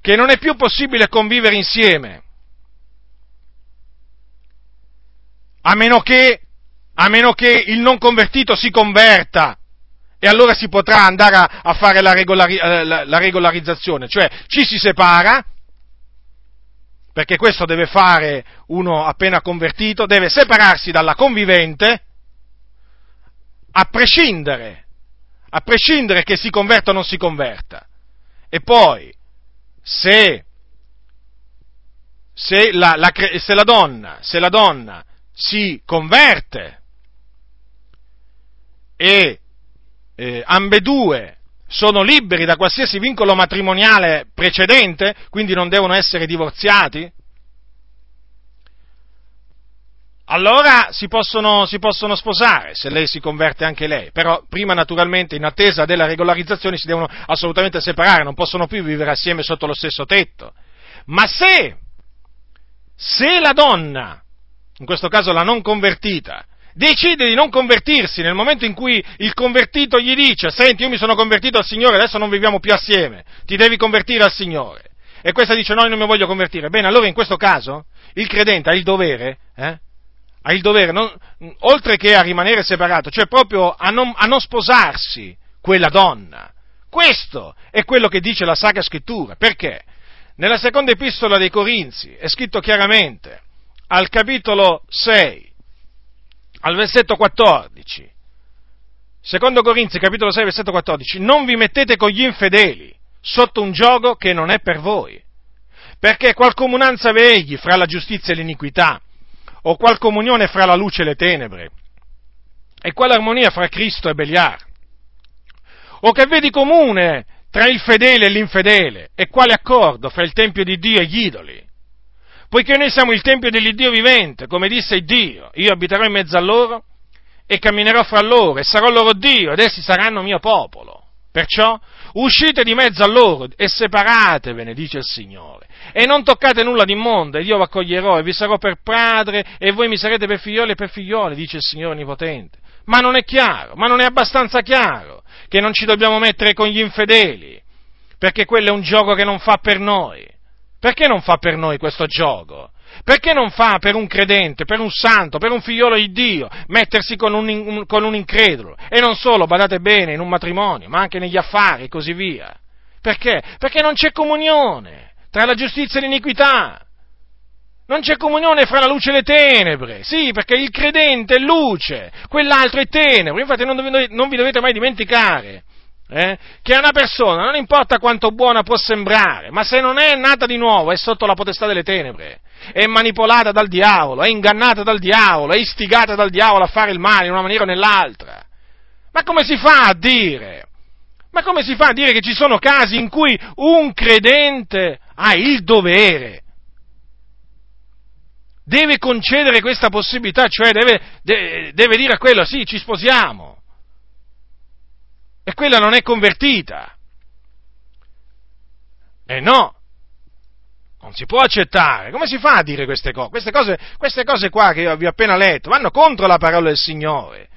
che non è più possibile convivere insieme, a meno che il non convertito si converta, e allora si potrà andare a fare la regolarizzazione, cioè ci si separa, perché questo deve fare uno appena convertito, deve separarsi dalla convivente, a prescindere che si converta o non si converta. E poi, se la donna si converte e ambedue sono liberi da qualsiasi vincolo matrimoniale precedente, quindi non devono essere divorziati, allora si possono sposare, se lei si converte anche lei, però prima naturalmente, in attesa della regolarizzazione, si devono assolutamente separare, non possono più vivere assieme sotto lo stesso tetto. Ma se la donna, in questo caso la non convertita, decide di non convertirsi nel momento in cui il convertito gli dice: senti, io mi sono convertito al Signore, adesso non viviamo più assieme, ti devi convertire al Signore, e questa dice: no, io non mi voglio convertire, bene, allora in questo caso il credente ha il dovere, non, oltre che a rimanere separato, cioè proprio a non sposarsi quella donna. Questo è quello che dice la Sacra Scrittura, perché nella seconda epistola dei Corinzi è scritto chiaramente, al capitolo 6, al versetto 14, secondo Corinzi, capitolo 6, versetto 14, non vi mettete con gli infedeli sotto un giogo che non è per voi, perché qual comunanza vegli fra la giustizia e l'iniquità, o qual comunione fra la luce e le tenebre, e qual armonia fra Cristo e Beliar, o che vedi comune tra il fedele e l'infedele, e quale accordo fra il tempio di Dio e gli idoli? Poiché noi siamo il tempio dell'Iddio vivente, come disse Dio, io abiterò in mezzo a loro e camminerò fra loro e sarò loro Dio ed essi saranno mio popolo. Perciò uscite di mezzo a loro e separatevene, dice il Signore, e non toccate nulla d'immondo, ed io vi accoglierò, e vi sarò per padre, e voi mi sarete per figlioli e per figliole, dice il Signore Onnipotente. Ma non è chiaro, ma non è abbastanza chiaro che non ci dobbiamo mettere con gli infedeli, perché quello è un gioco che non fa per noi. Perché non fa per noi questo gioco? Perché non fa per un credente, per un santo, per un figliolo di Dio mettersi con un incredulo? E non solo, badate bene, in un matrimonio, ma anche negli affari e così via. Perché? Perché non c'è comunione tra la giustizia e l'iniquità. Non c'è comunione fra la luce e le tenebre. Sì, perché il credente è luce, quell'altro è tenebre. Infatti non vi dovete mai dimenticare che una persona, non importa quanto buona può sembrare, ma se non è nata di nuovo è sotto la potestà delle tenebre. È manipolata dal diavolo, è ingannata dal diavolo, è istigata dal diavolo a fare il male in una maniera o nell'altra. Ma come si fa a dire? Ma come si fa a dire che ci sono casi in cui un credente ha il dovere? Deve concedere questa possibilità, cioè deve dire a quello, sì, ci sposiamo. E quella non è convertita. E no. Non si può accettare. Come si fa a dire queste cose? Queste cose qua che io vi ho appena letto vanno contro la parola del Signore.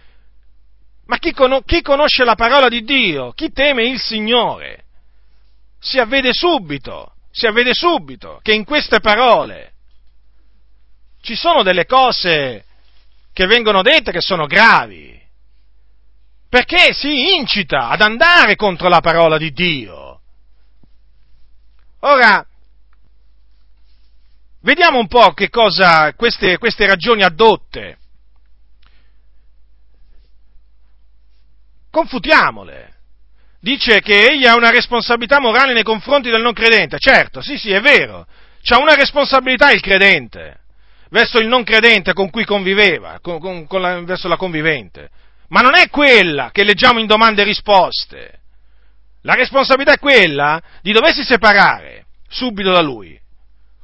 Ma chi conosce la parola di Dio, chi teme il Signore, si avvede subito che in queste parole ci sono delle cose che vengono dette che sono gravi, perché si incita ad andare contro la parola di Dio. Ora, vediamo un po' che cosa queste ragioni addotte. Confutiamole. Dice che egli ha una responsabilità morale nei confronti del non credente. Certo, sì, è vero. C'ha una responsabilità il credente verso il non credente con cui conviveva, verso la convivente. Ma non è quella che leggiamo in domande e risposte. La responsabilità è quella di doversi separare subito da lui.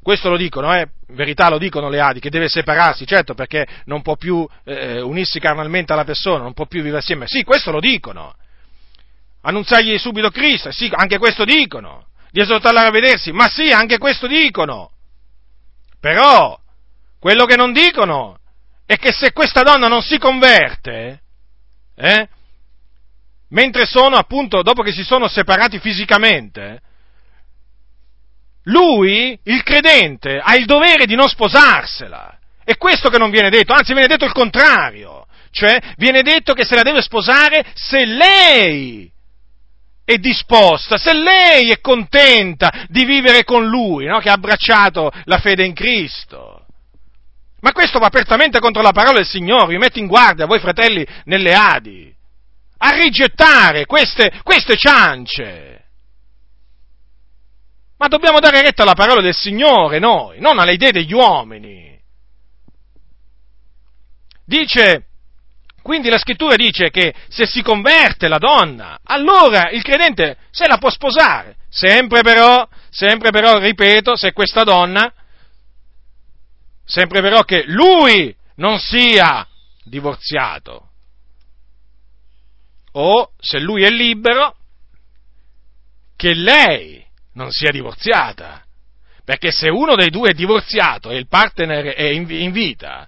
Questo lo dicono, in verità lo dicono le Adi, che deve separarsi, certo, perché non può più unirsi carnalmente alla persona, non può più vivere assieme. Sì, questo lo dicono. Annunziargli subito Cristo, sì, anche questo dicono. Di esortarlo a ravvedersi, ma sì, anche questo dicono. Però, quello che non dicono è che se questa donna non si converte, mentre sono, appunto, dopo che si sono separati fisicamente, lui, il credente, ha il dovere di non sposarsela. È questo che non viene detto, anzi viene detto il contrario. Cioè, viene detto che se la deve sposare se lei è disposta, se lei è contenta di vivere con lui, no? Che ha abbracciato la fede in Cristo. Ma questo va apertamente contro la parola del Signore. Vi metto in guardia, voi fratelli, nelle Adi, a rigettare queste ciance. Ma dobbiamo dare retta alla parola del Signore noi, non alle idee degli uomini. Dice, quindi la scrittura dice che se si converte la donna, allora il credente se la può sposare. Sempre però, ripeto, se questa donna, sempre però che lui non sia divorziato, o se lui è libero, che lei non sia divorziata, perché se uno dei due è divorziato e il partner è in vita,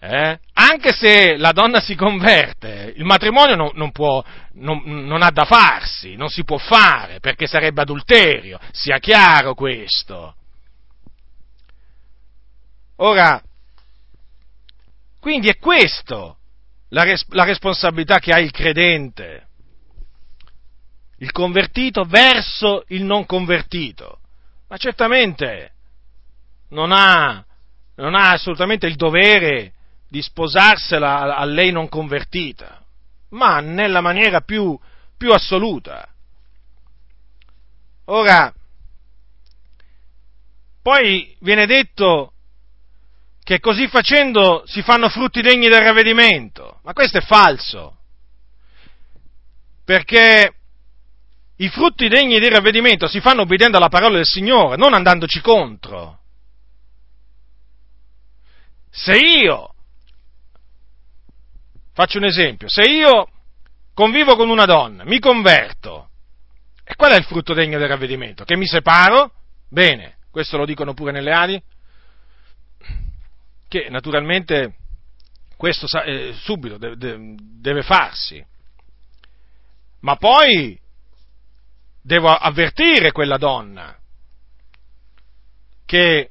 anche se la donna si converte, il matrimonio non ha da farsi, non si può fare, perché sarebbe adulterio, sia chiaro questo. Ora, quindi è questo la responsabilità che ha il credente, il convertito verso il non convertito, ma certamente non ha assolutamente il dovere di sposarsela a lei non convertita, ma nella maniera più assoluta. Ora, poi viene detto che così facendo si fanno frutti degni del ravvedimento, ma questo è falso, perché i frutti degni di ravvedimento si fanno obbedendo alla parola del Signore, non andandoci contro. Se io, faccio un esempio, se io convivo con una donna, mi converto, e qual è il frutto degno del ravvedimento? Che mi separo? Bene, questo lo dicono pure nelle ali, che naturalmente questo subito deve farsi, ma poi devo avvertire quella donna che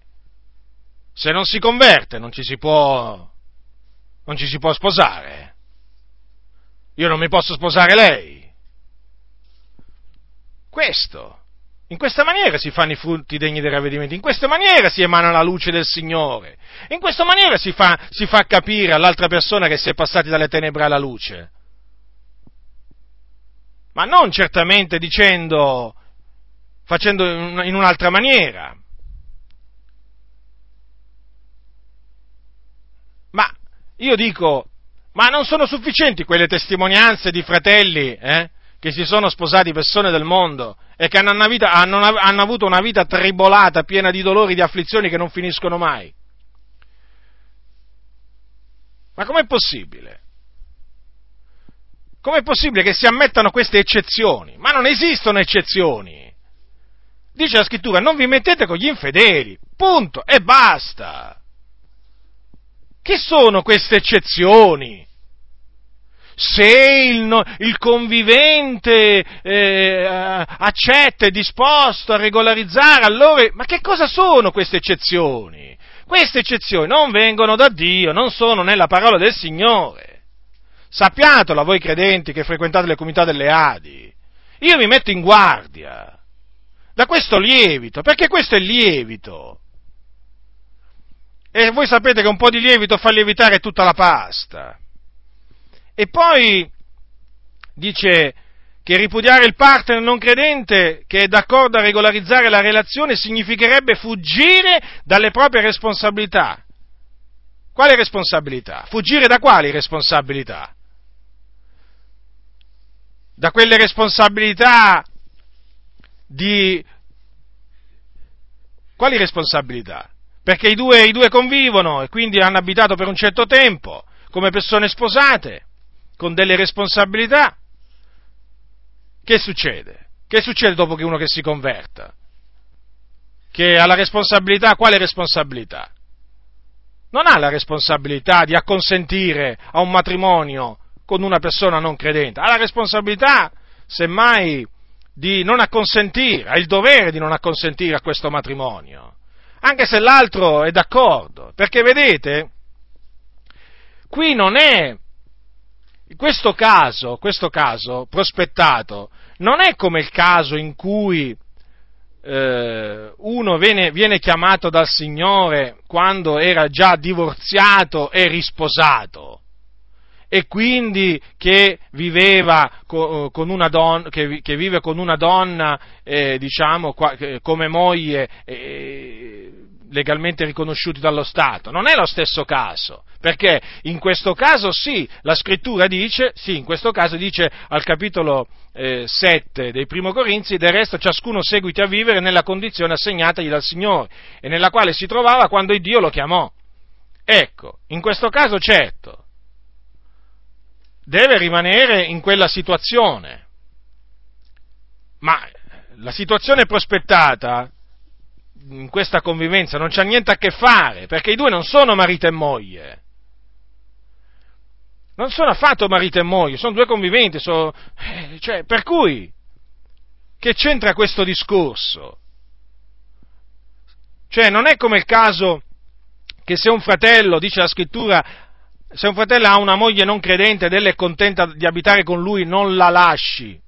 se non si converte non ci si può sposare. Io non mi posso sposare lei. Questo, in questa maniera si fanno i frutti degni dei ravvedimenti, in questa maniera si emana la luce del Signore, in questa maniera si fa capire all'altra persona che si è passati dalle tenebre alla luce. Ma non certamente facendo in un'altra maniera. Ma io dico, ma non sono sufficienti quelle testimonianze di fratelli che si sono sposati persone del mondo e che hanno avuto una vita tribolata, piena di dolori, di afflizioni che non finiscono mai? Ma com'è possibile? Com'è possibile che si ammettano queste eccezioni? Ma non esistono eccezioni. Dice la Scrittura, non vi mettete con gli infedeli, punto, e basta. Che sono queste eccezioni? Se il convivente accetta, è disposto a regolarizzare, allora... Ma che cosa sono queste eccezioni? Queste eccezioni non vengono da Dio, non sono nella parola del Signore. Sappiatelo, voi credenti che frequentate le comunità delle Adi, io mi metto in guardia da questo lievito, perché questo è lievito. E voi sapete che un po' di lievito fa lievitare tutta la pasta. E poi dice che ripudiare il partner non credente che è d'accordo a regolarizzare la relazione significherebbe fuggire dalle proprie responsabilità. Quale responsabilità? Fuggire da quali responsabilità? Da quelle responsabilità di... Quali responsabilità? Perché i due convivono e quindi hanno abitato per un certo tempo come persone sposate, con delle responsabilità. Che succede? Che succede dopo che uno che si converta? Che ha la responsabilità? Quale responsabilità? Non ha la responsabilità di acconsentire a un matrimonio con una persona non credente, ha la responsabilità, semmai, di non acconsentire, ha il dovere di non acconsentire a questo matrimonio, anche se l'altro è d'accordo, perché vedete, qui non è, questo caso prospettato, non è come il caso in cui uno viene chiamato dal Signore quando era già divorziato e risposato, e quindi che viveva con una donna, che vive con una donna, diciamo, come moglie, legalmente riconosciuti dallo Stato. Non è lo stesso caso, perché in questo caso sì, la Scrittura dice, sì, in questo caso dice al capitolo 7 dei Primo Corinzi, del resto ciascuno seguiti a vivere nella condizione assegnatagli dal Signore e nella quale si trovava quando Dio lo chiamò. Ecco, in questo caso certo, deve rimanere in quella situazione, ma la situazione prospettata in questa convivenza non c'ha niente a che fare, perché i due non sono marito e moglie, non sono affatto marito e moglie, sono due conviventi, cioè, per cui che c'entra questo discorso? Cioè, non è come il caso che se un fratello, dice la Scrittura, se un fratello ha una moglie non credente ed ella è contenta di abitare con lui, non la lasci.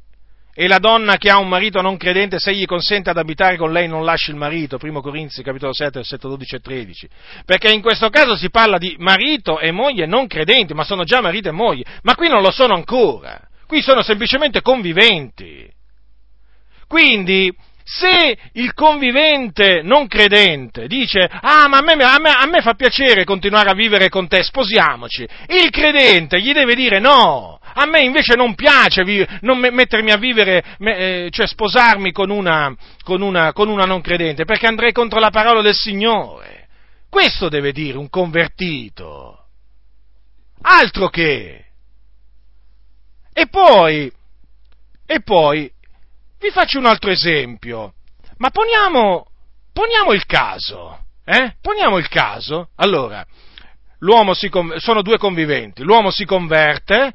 E la donna che ha un marito non credente, se gli consente ad abitare con lei, non lasci il marito. Primo Corinzi, capitolo 7, versetto 12 e 13. Perché in questo caso si parla di marito e moglie non credenti, ma sono già marito e moglie. Ma qui non lo sono ancora. Qui sono semplicemente conviventi. Quindi, se il convivente non credente dice, ah, ma a me fa piacere continuare a vivere con te, sposiamoci, il credente gli deve dire no. A me invece non piace non mettermi a vivere, cioè sposarmi con una non credente, perché andrei contro la parola del Signore. Questo deve dire un convertito. Altro che! E poi, vi faccio un altro esempio, ma poniamo il caso, allora, sono due conviventi, l'uomo si converte,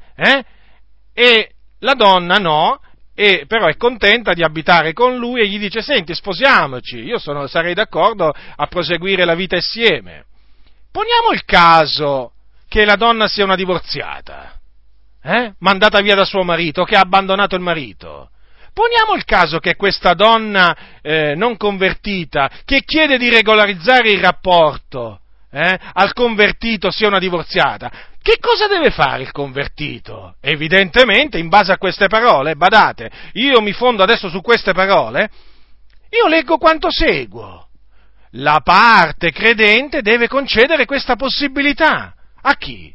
e la donna no, e però è contenta di abitare con lui e gli dice: senti, sposiamoci, io sarei d'accordo a proseguire la vita insieme. Poniamo il caso che la donna sia una divorziata, mandata via da suo marito, che ha abbandonato il marito. Poniamo il caso che questa donna non convertita, che chiede di regolarizzare il rapporto al convertito, sia una divorziata. Che cosa deve fare il convertito? Evidentemente, in base a queste parole, badate, io mi fondo adesso su queste parole, io leggo quanto seguo. La parte credente deve concedere questa possibilità. A chi?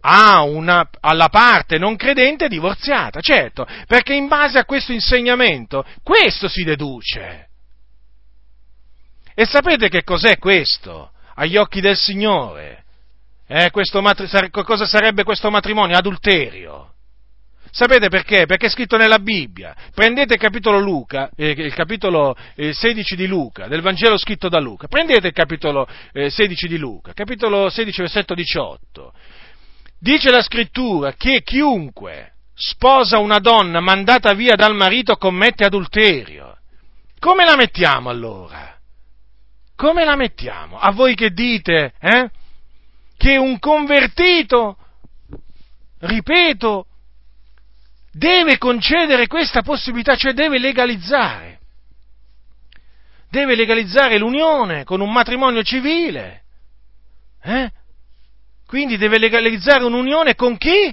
Alla parte non credente divorziata, certo, perché in base a questo insegnamento, questo si deduce. E sapete che cos'è questo agli occhi del Signore? Cosa sarebbe questo matrimonio? Adulterio. Sapete perché? Perché è scritto nella Bibbia. Prendete il capitolo 16 di Luca, del Vangelo scritto da Luca. Prendete il capitolo 16 di Luca, capitolo 16, versetto 18. Dice la Scrittura che chiunque sposa una donna mandata via dal marito commette adulterio. Come la mettiamo allora? Come la mettiamo? A voi che dite, che un convertito, ripeto, deve concedere questa possibilità, cioè deve legalizzare l'unione con un matrimonio civile, quindi deve legalizzare un'unione con chi?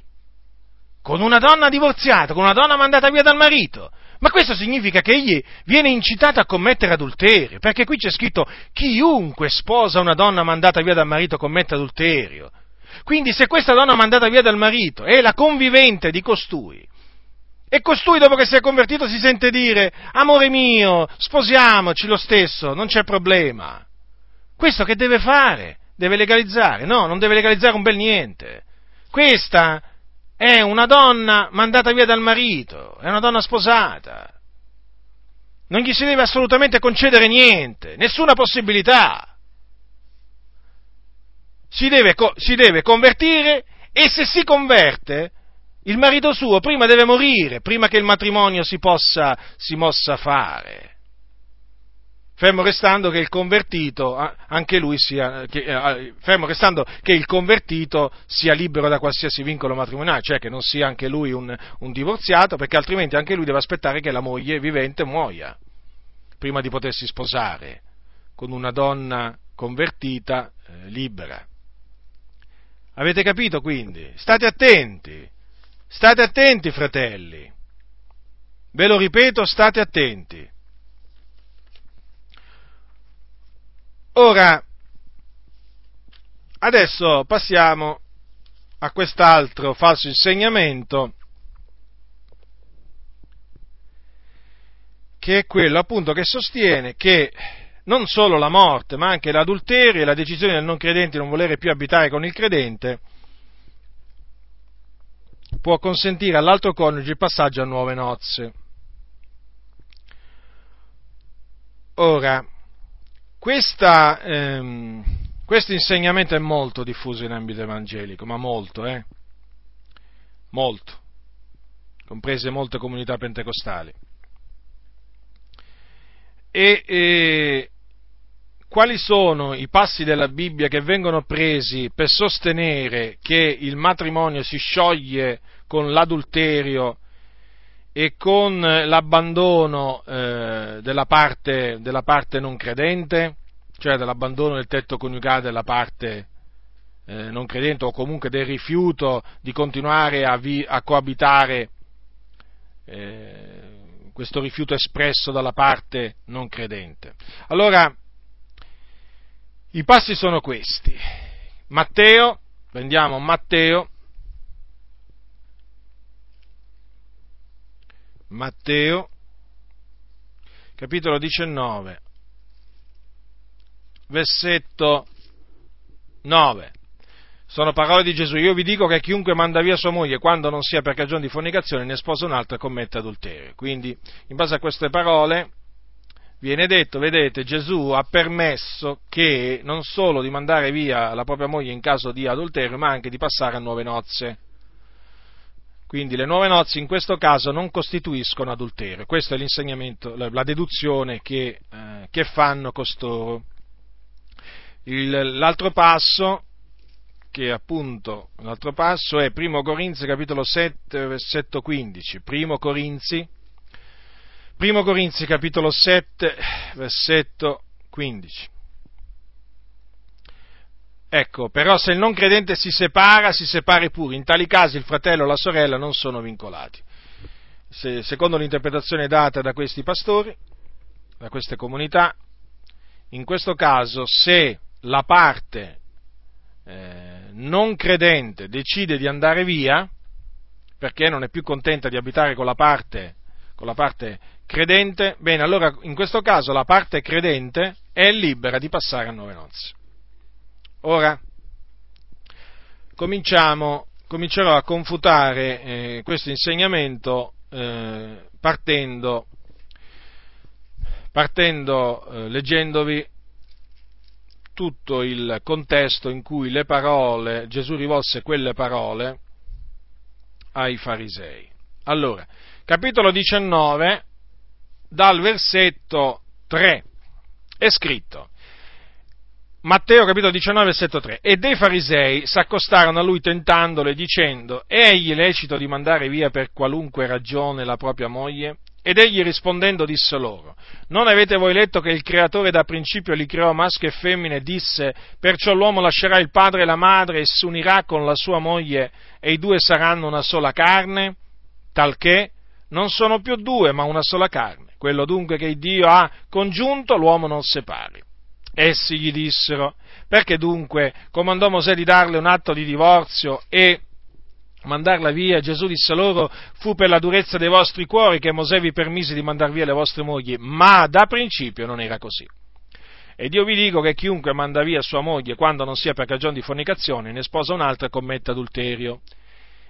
Con una donna divorziata, con una donna mandata via dal marito. Ma questo significa che egli viene incitato a commettere adulterio, perché qui c'è scritto: chiunque sposa una donna mandata via dal marito commette adulterio. Quindi se questa donna mandata via dal marito è la convivente di costui, e costui dopo che si è convertito si sente dire: amore mio, sposiamoci lo stesso, non c'è problema. Questo che deve fare? Deve legalizzare? No, non deve legalizzare un bel niente. Questa è una donna mandata via dal marito, è una donna sposata. Non gli si deve assolutamente concedere niente, nessuna possibilità. Si deve convertire, e se si converte, il marito suo prima deve morire, prima che il matrimonio si possa fare. Fermo restando che il convertito, sia libero da qualsiasi vincolo matrimoniale, cioè che non sia anche lui un divorziato, perché altrimenti anche lui deve aspettare che la moglie vivente muoia, prima di potersi sposare con una donna convertita libera. Avete capito quindi? State attenti fratelli, ve lo ripeto, state attenti. Ora, adesso passiamo a quest'altro falso insegnamento, che è quello appunto che sostiene che non solo la morte, ma anche l'adulterio e la decisione del non credente di non volere più abitare con il credente può consentire all'altro coniuge il passaggio a nuove nozze. Ora, questo insegnamento è molto diffuso in ambito evangelico, ma molto, comprese molte comunità pentecostali. E quali sono i passi della Bibbia che vengono presi per sostenere che il matrimonio si scioglie con l'adulterio e con l'abbandono della parte non credente, cioè dell'abbandono del tetto coniugale della parte non credente, o comunque del rifiuto di continuare a coabitare, questo rifiuto espresso dalla parte non credente. Allora, i passi sono questi. Matteo, capitolo 19, versetto 9. Sono parole di Gesù. Io vi dico che chiunque manda via sua moglie quando non sia per cagione di fornicazione ne sposa un'altra e commette adulterio. Quindi, in base a queste parole, viene detto, vedete, Gesù ha permesso che non solo di mandare via la propria moglie in caso di adulterio, ma anche di passare a nuove nozze. Quindi le nuove nozze in questo caso non costituiscono adulterio. Questo è l'insegnamento, la deduzione che fanno costoro. L'altro passo, che appunto l'altro passo è 1 Corinzi capitolo 7 versetto 15, 1 Corinzi capitolo 7 versetto 15. Ecco, però se il non credente si separa pure, in tali casi il fratello o la sorella non sono vincolati. Secondo l'interpretazione data da questi pastori, da queste comunità, in questo caso se la parte non credente decide di andare via perché non è più contenta di abitare con la parte credente, bene, allora in questo caso la parte credente è libera di passare a nuove nozze. Ora comincerò a confutare questo insegnamento partendo leggendovi tutto il contesto in cui le parole, Gesù rivolse quelle parole ai farisei. Allora, capitolo 19, dal versetto 3, è scritto, Matteo capitolo 19, versetto 3, e dei farisei s'accostarono a lui tentandolo e dicendo, egli è lecito di mandare via per qualunque ragione la propria moglie? Ed egli rispondendo disse loro, non avete voi letto che il creatore da principio li creò maschio e femmina e disse, perciò l'uomo lascerà il padre e la madre e si unirà con la sua moglie e i due saranno una sola carne, talché non sono più due ma una sola carne, quello dunque che Dio ha congiunto l'uomo non separi. Essi gli dissero, perché dunque comandò Mosè di darle un atto di divorzio e mandarla via? Gesù disse loro, fu per la durezza dei vostri cuori che Mosè vi permise di mandar via le vostre mogli, ma da principio non era così. Ed io vi dico che chiunque manda via sua moglie quando non sia per cagione di fornicazione ne sposa un'altra e commette adulterio.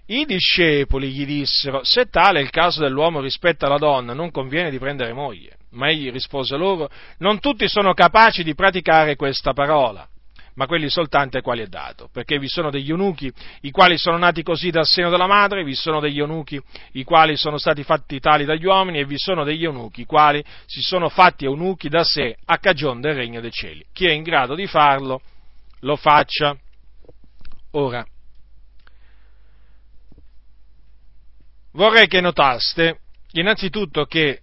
I discepoli gli dissero, se tale è il caso dell'uomo rispetto alla donna, non conviene di prendere moglie. Ma egli rispose loro, non tutti sono capaci di praticare questa parola, ma quelli soltanto ai quali è dato, perché vi sono degli eunuchi, i quali sono nati così dal seno della madre, vi sono degli eunuchi, i quali sono stati fatti tali dagli uomini, e vi sono degli eunuchi, i quali si sono fatti eunuchi da sé a cagion del regno dei cieli. Chi è in grado di farlo, lo faccia. Ora, vorrei che notaste, innanzitutto, che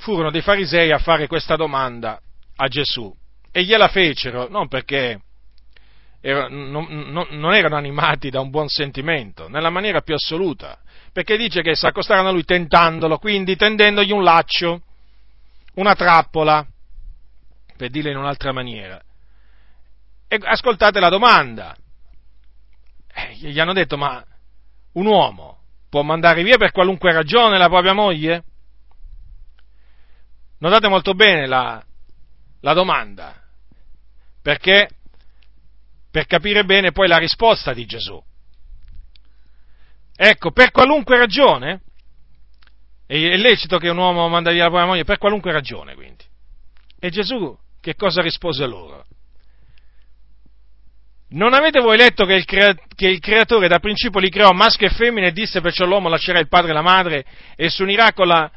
furono dei farisei a fare questa domanda a Gesù, e gliela fecero non perché non erano animati da un buon sentimento, nella maniera più assoluta, perché dice che si accostarono a lui tentandolo, quindi tendendogli un laccio, una trappola, per dirla in un'altra maniera. E ascoltate la domanda. Gli hanno detto, ma un uomo può mandare via per qualunque ragione la propria moglie? Notate molto bene la domanda, perché per capire bene poi la risposta di Gesù. Ecco, per qualunque ragione è lecito che un uomo manda via la propria moglie, per qualunque ragione, quindi. E Gesù che cosa rispose loro? Non avete voi letto che il creatore da principio li creò maschio e femmina e disse, perciò l'uomo lascerà il padre e la madre e si unirà con la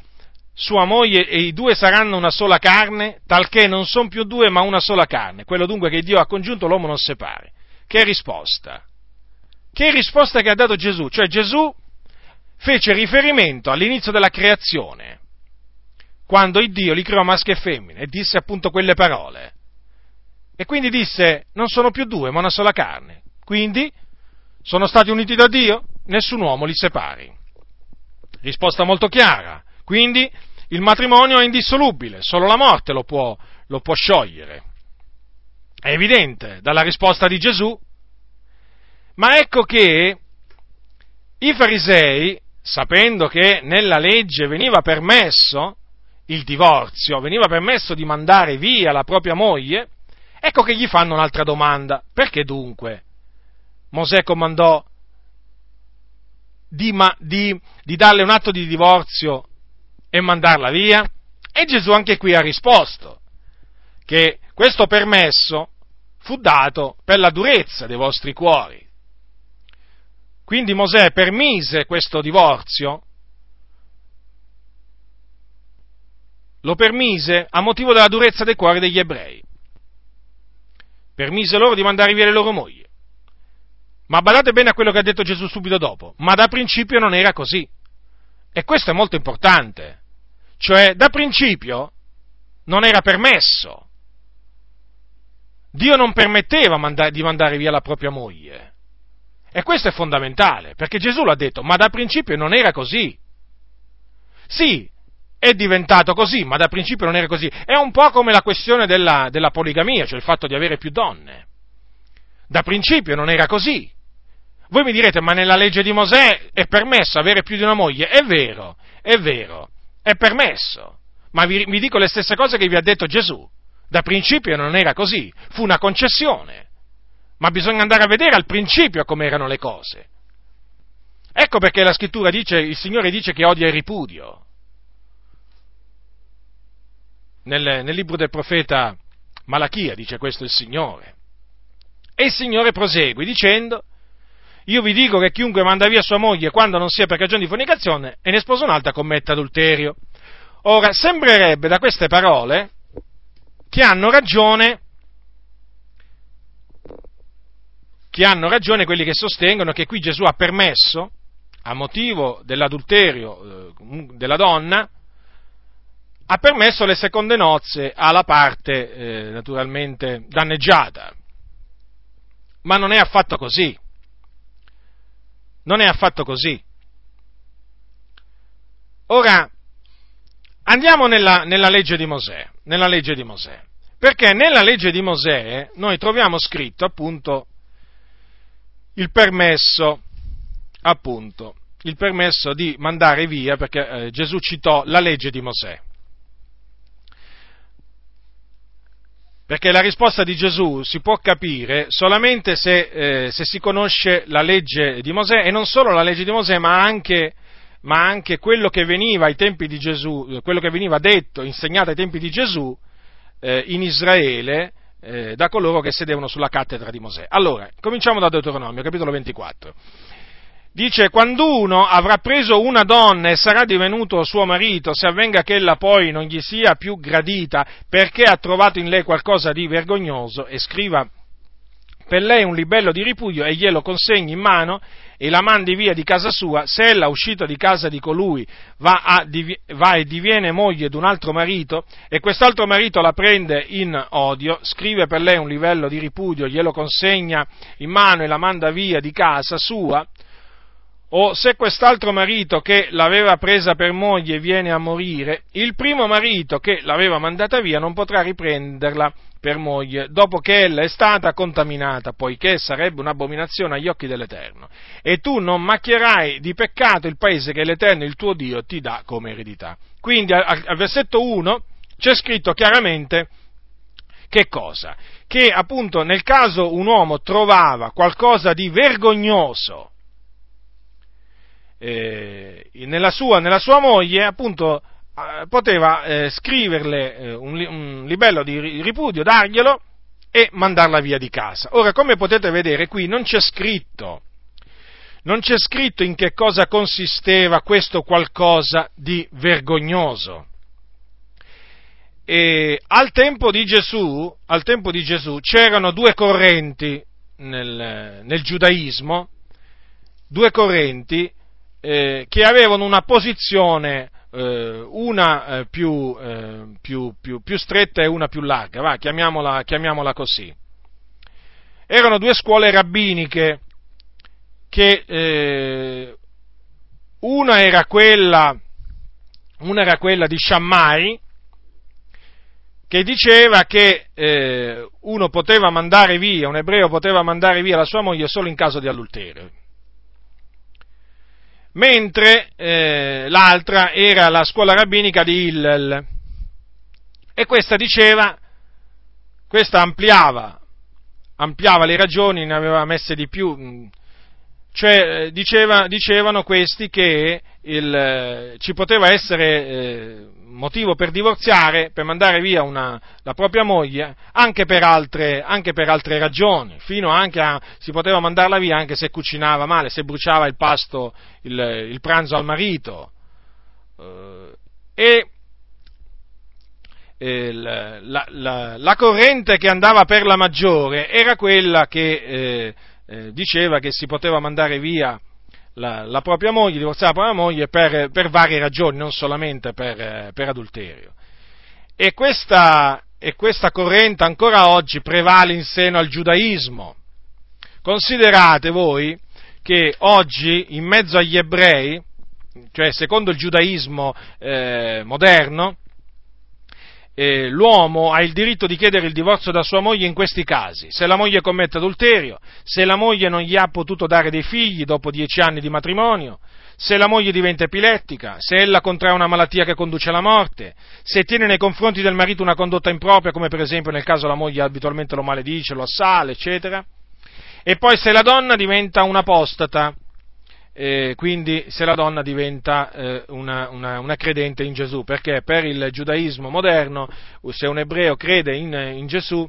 sua moglie e i due saranno una sola carne, talché non son più due ma una sola carne, quello dunque che Dio ha congiunto l'uomo non separi. Che risposta? Che risposta che ha dato Gesù? Cioè Gesù fece riferimento all'inizio della creazione, quando il Dio li creò maschio e femmina e disse appunto quelle parole, e quindi disse non sono più due ma una sola carne, quindi sono stati uniti da Dio, nessun uomo li separi. Risposta molto chiara. Quindi il matrimonio è indissolubile, solo la morte lo può sciogliere. È evidente dalla risposta di Gesù. Ma ecco che i farisei, sapendo che nella legge veniva permesso il divorzio, veniva permesso di mandare via la propria moglie, ecco che gli fanno un'altra domanda. Perché dunque Mosè comandò di darle un atto di divorzio e mandarla via? E Gesù anche qui ha risposto che questo permesso fu dato per la durezza dei vostri cuori. Quindi Mosè permise questo divorzio, lo permise a motivo della durezza dei cuori degli ebrei. Permise loro di mandare via le loro mogli. Ma badate bene a quello che ha detto Gesù subito dopo, ma da principio non era così. E questo è molto importante. Cioè, da principio non era permesso. Dio non permetteva di mandare via la propria moglie. E questo è fondamentale, perché Gesù l'ha detto, ma da principio non era così. Sì, è diventato così, ma da principio non era così. È un po' come la questione della poligamia, cioè il fatto di avere più donne. Da principio non era così. Voi mi direte, ma nella legge di Mosè è permesso avere più di una moglie? È vero, è permesso. Ma vi dico le stesse cose che vi ha detto Gesù. Da principio non era così, fu una concessione. Ma bisogna andare a vedere al principio come erano le cose. Ecco perché la scrittura dice, il Signore dice che odia il ripudio. Nel libro del profeta Malachia dice questo il Signore. E il Signore prosegue dicendo: io vi dico che chiunque manda via sua moglie quando non sia per cagione di fornicazione e ne sposa un'altra commette adulterio. Ora, sembrerebbe da queste parole che hanno ragione quelli che sostengono che qui Gesù ha permesso, a motivo dell'adulterio della donna, ha permesso le seconde nozze alla parte naturalmente danneggiata. Ma non è affatto così. Non è affatto così. Ora, andiamo nella legge di Mosè. Nella legge di Mosè. Perché nella legge di Mosè noi troviamo scritto appunto il permesso di mandare via, perché Gesù citò la legge di Mosè. Perché la risposta di Gesù si può capire solamente se si conosce la legge di Mosè, e non solo la legge di Mosè, ma anche quello che veniva ai tempi di Gesù, quello che veniva detto, insegnato ai tempi di Gesù in Israele da coloro che sedevano sulla cattedra di Mosè. Allora, cominciamo da Deuteronomio, capitolo 24. Dice: quando uno avrà preso una donna e sarà divenuto suo marito, se avvenga che ella poi non gli sia più gradita perché ha trovato in lei qualcosa di vergognoso, e scriva per lei un libello di ripudio e glielo consegni in mano e la mandi via di casa sua, se ella, uscita di casa di colui, va e diviene moglie d'un altro marito e quest'altro marito la prende in odio, scrive per lei un libello di ripudio, glielo consegna in mano e la manda via di casa sua. O se quest'altro marito che l'aveva presa per moglie viene a morire, il primo marito che l'aveva mandata via non potrà riprenderla per moglie dopo che ella è stata contaminata, poiché sarebbe un'abominazione agli occhi dell'Eterno. E tu non macchierai di peccato il paese che l'Eterno, il tuo Dio, ti dà come eredità. Quindi al versetto 1 c'è scritto chiaramente che cosa? Che appunto nel caso un uomo trovava qualcosa di vergognoso nella sua moglie, appunto poteva scriverle un libello di ripudio, darglielo e mandarla via di casa. Ora, come potete vedere, qui non c'è scritto in che cosa consisteva questo qualcosa di vergognoso. E al tempo di Gesù c'erano due correnti nel giudaismo, due correnti che avevano una posizione, una più stretta e una più larga, chiamiamola così. Erano due scuole rabbiniche, che una era quella di Shammai, che diceva che un ebreo poteva mandare via la sua moglie solo in caso di adulterio. Mentre l'altra era la scuola rabbinica di Hillel, e questa ampliava ampliava le ragioni, ne aveva messe di più. Cioè, dicevano questi che ci poteva essere motivo per divorziare, per mandare via la propria moglie, anche per altre ragioni, fino anche a si poteva mandarla via anche se cucinava male, se bruciava il pasto, il pranzo al marito. La corrente che andava per la maggiore era quella che diceva che si poteva mandare via la propria moglie, divorziare la propria moglie per varie ragioni, non solamente per adulterio. E questa corrente ancora oggi prevale in seno al giudaismo. Considerate voi che oggi in mezzo agli ebrei, cioè secondo il giudaismo moderno, l'uomo ha il diritto di chiedere il divorzio da sua moglie in questi casi: se la moglie commette adulterio, se la moglie non gli ha potuto dare dei figli dopo 10 anni di matrimonio, se la moglie diventa epilettica, se ella contrae una malattia che conduce alla morte, se tiene nei confronti del marito una condotta impropria, come per esempio nel caso la moglie abitualmente lo maledice, lo assale, eccetera, e poi se la donna diventa un'apostata, quindi se la donna diventa una credente in Gesù, perché per il giudaismo moderno se un ebreo crede in Gesù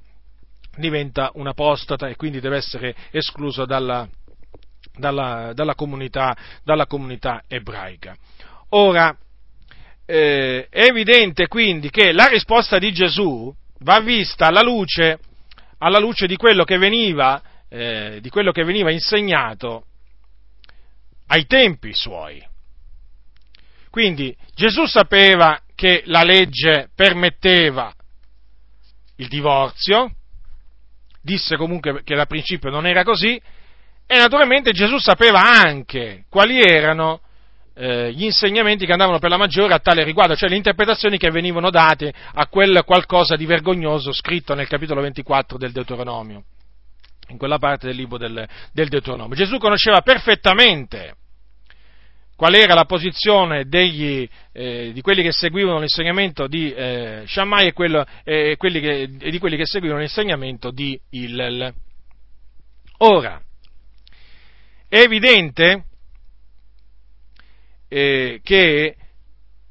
diventa un apostata e quindi deve essere escluso dalla comunità ebraica. Ora, è evidente quindi che la risposta di Gesù va vista alla luce di quello che veniva insegnato ai tempi suoi. Quindi Gesù sapeva che la legge permetteva il divorzio, disse comunque che da principio non era così, e naturalmente Gesù sapeva anche quali erano gli insegnamenti che andavano per la maggiore a tale riguardo, cioè le interpretazioni che venivano date a quel qualcosa di vergognoso scritto nel capitolo 24 del Deuteronomio. In quella parte del libro del Deuteronomio, Gesù conosceva perfettamente qual era la posizione di quelli che seguivano l'insegnamento di Shammai e di quelli che seguivano l'insegnamento di Hillel. Ora, è evidente che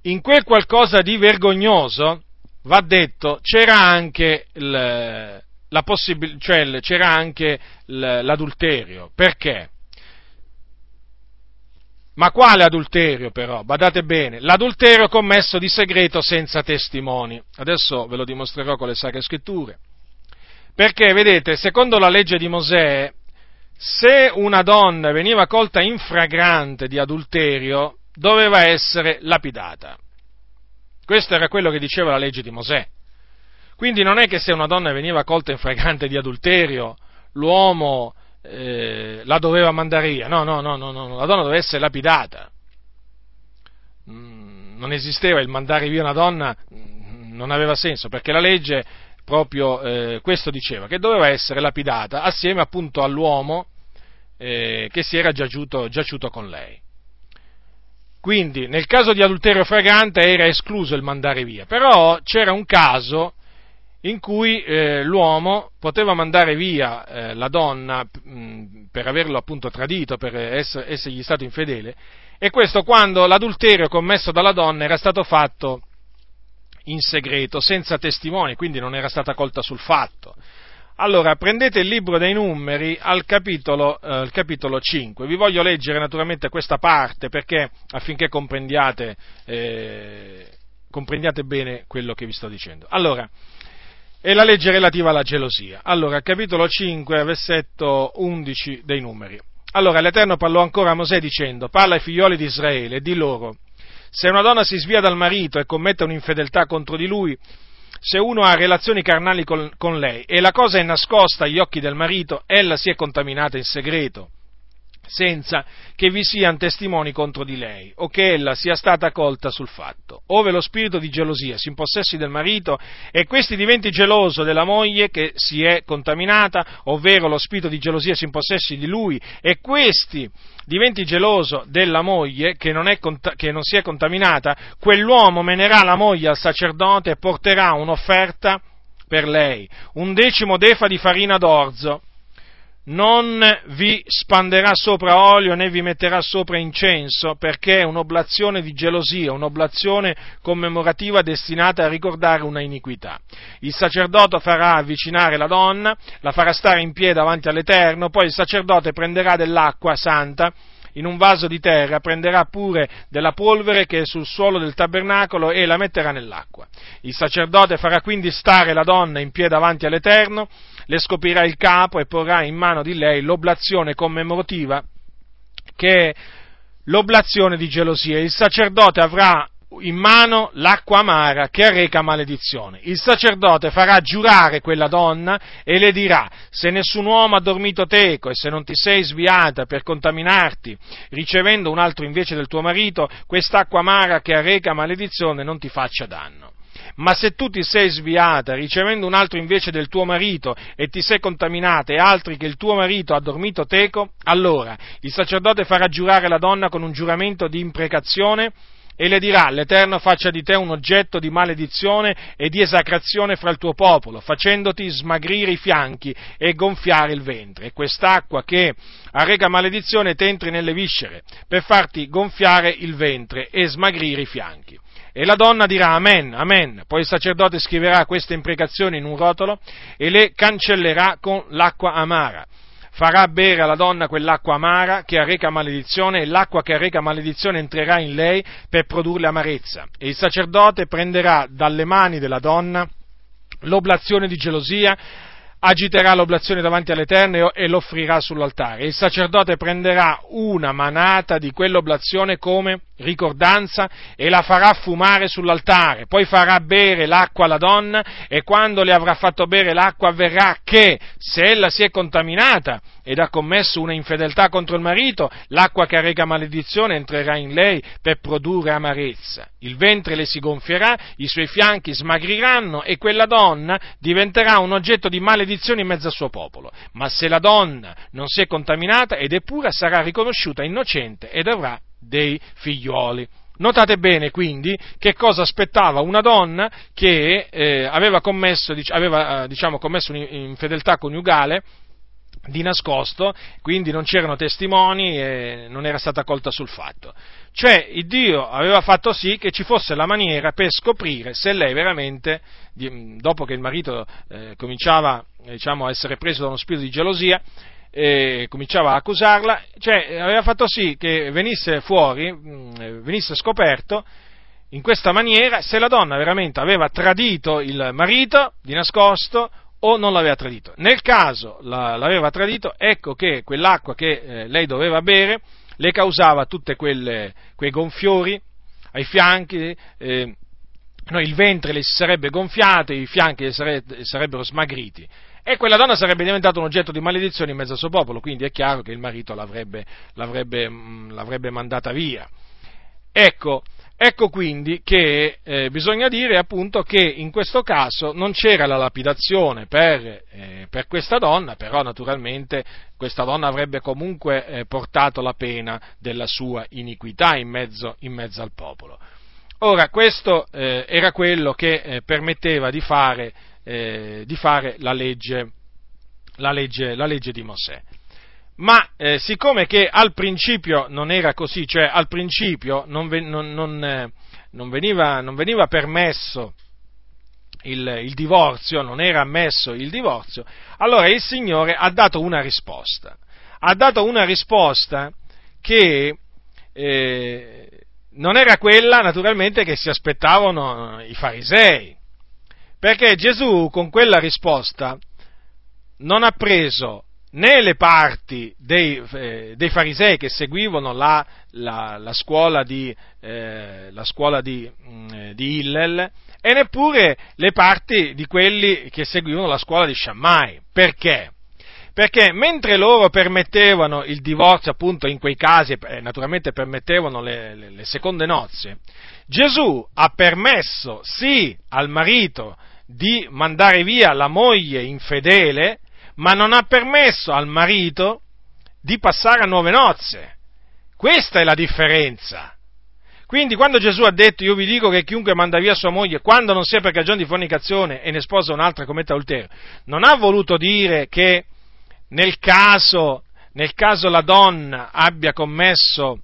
in quel qualcosa di vergognoso, va detto, c'era anche cioè c'era anche l'adulterio. Perché? Ma quale adulterio però? Badate bene, l'adulterio commesso di segreto senza testimoni. Adesso ve lo dimostrerò con le Sacre Scritture. Perché, vedete, secondo la legge di Mosè, se una donna veniva colta in fragrante di adulterio, doveva essere lapidata. Questo era quello che diceva la legge di Mosè. Quindi non è che se una donna veniva colta in fragrante di adulterio, l'uomo la doveva mandare via. No, la donna doveva essere lapidata. Non esisteva il mandare via una donna, non aveva senso, perché la legge proprio questo diceva, che doveva essere lapidata assieme appunto all'uomo che si era giaciuto con lei. Quindi nel caso di adulterio fragrante era escluso il mandare via, però c'era un caso in cui l'uomo poteva mandare via la donna per averlo appunto tradito, per essergli stato infedele, e questo quando l'adulterio commesso dalla donna era stato fatto in segreto, senza testimoni, quindi non era stata colta sul fatto. Allora, prendete il libro dei Numeri al capitolo 5, vi voglio leggere naturalmente questa parte perché affinché comprendiate bene quello che vi sto dicendo. Allora, e la legge relativa alla gelosia. Allora, capitolo 5, versetto 11 dei Numeri. Allora, l'Eterno parlò ancora a Mosè dicendo: parla ai figlioli di Israele e di loro, se una donna si svia dal marito e commette un'infedeltà contro di lui, se uno ha relazioni carnali con lei e la cosa è nascosta agli occhi del marito, ella si è contaminata in segreto, senza che vi siano testimoni contro di lei, o che ella sia stata colta sul fatto. Ove lo spirito di gelosia si impossessi del marito e questi diventi geloso della moglie che si è contaminata, ovvero lo spirito di gelosia si impossessi di lui e questi diventi geloso della moglie che non si è contaminata, quell'uomo menerà la moglie al sacerdote e porterà un'offerta per lei, 1/10 defa di farina d'orzo. Non vi spanderà sopra olio né vi metterà sopra incenso, perché è un'oblazione di gelosia, un'oblazione commemorativa destinata a ricordare una iniquità. Il sacerdote farà avvicinare la donna, la farà stare in piedi davanti all'Eterno, poi il sacerdote prenderà dell'acqua santa in un vaso di terra, prenderà pure della polvere che è sul suolo del tabernacolo e la metterà nell'acqua. Il sacerdote farà quindi stare la donna in piedi davanti all'Eterno, le scoprirà il capo e porrà in mano di lei l'oblazione commemorativa, che è l'oblazione di gelosia. Il sacerdote avrà in mano l'acqua amara che arreca maledizione. Il sacerdote farà giurare quella donna e le dirà: se nessun uomo ha dormito teco e se non ti sei sviata per contaminarti, ricevendo un altro invece del tuo marito, quest'acqua amara che arreca maledizione non ti faccia danno. Ma se tu ti sei sviata, ricevendo un altro invece del tuo marito, e ti sei contaminata e altri che il tuo marito ha dormito teco, allora il sacerdote farà giurare la donna con un giuramento di imprecazione e le dirà: l'Eterno faccia di te un oggetto di maledizione e di esacrazione fra il tuo popolo, facendoti smagrire i fianchi e gonfiare il ventre, e quest'acqua che arreca maledizione t'entri nelle viscere, per farti gonfiare il ventre e smagrire i fianchi. E la donna dirà: amen, amen. Poi il sacerdote scriverà queste imprecazioni in un rotolo e le cancellerà con l'acqua amara. Farà bere alla donna quell'acqua amara che arreca maledizione, e l'acqua che arreca maledizione entrerà in lei per produrle amarezza. E il sacerdote prenderà dalle mani della donna l'oblazione di gelosia, agiterà l'oblazione davanti all'Eterno e l'offrirà sull'altare. Il sacerdote prenderà una manata di quell'oblazione come ricordanza e la farà fumare sull'altare, poi farà bere l'acqua alla donna, e quando le avrà fatto bere l'acqua avverrà che, se ella si è contaminata ed ha commesso una infedeltà contro il marito, l'acqua che arreca maledizione entrerà in lei per produrre amarezza. Il ventre le si gonfierà, i suoi fianchi smagriranno e quella donna diventerà un oggetto di maledizione in mezzo al suo popolo. Ma se la donna non si è contaminata ed è pura, sarà riconosciuta innocente ed avrà dei figlioli. Notate bene quindi che cosa aspettava una donna che aveva commesso un'infedeltà coniugale di nascosto, quindi non c'erano testimoni e non era stata colta sul fatto. Cioè, il Dio aveva fatto sì che ci fosse la maniera per scoprire se lei veramente, dopo che il marito cominciava, diciamo, a essere preso da uno spirito di gelosia, e cominciava a accusarla, cioè aveva fatto sì che venisse fuori, venisse scoperto in questa maniera se la donna veramente aveva tradito il marito di nascosto o non l'aveva tradito. Nel caso l'aveva tradito, ecco che quell'acqua che lei doveva bere le causava tutte quei gonfiori ai fianchi, il ventre le si sarebbe gonfiato, i fianchi le sarebbero smagriti. E quella donna sarebbe diventata un oggetto di maledizione in mezzo al suo popolo, quindi è chiaro che il marito l'avrebbe mandata via. Ecco quindi che bisogna dire appunto che in questo caso non c'era la lapidazione per questa donna, però naturalmente questa donna avrebbe comunque portato la pena della sua iniquità in mezzo al popolo. Ora, questo era quello che permetteva di fare la legge di Mosè. Ma siccome che al principio non era così, cioè al principio non veniva permesso il divorzio, non era ammesso il divorzio, allora il Signore ha dato una risposta che non era quella naturalmente che si aspettavano i farisei. Perché Gesù con quella risposta non ha preso né le parti dei farisei che seguivano la scuola di Hillel, e neppure le parti di quelli che seguivano la scuola di Shammai. Perché? Perché mentre loro permettevano il divorzio, appunto, in quei casi, naturalmente permettevano le seconde nozze, Gesù ha permesso sì al marito di mandare via la moglie infedele, ma non ha permesso al marito di passare a nuove nozze. Questa è la differenza. Quindi quando Gesù ha detto, io vi dico che chiunque manda via sua moglie, quando non sia per cagione di fornicazione e ne sposa un'altra commette adulterio, non ha voluto dire che nel caso la donna abbia commesso,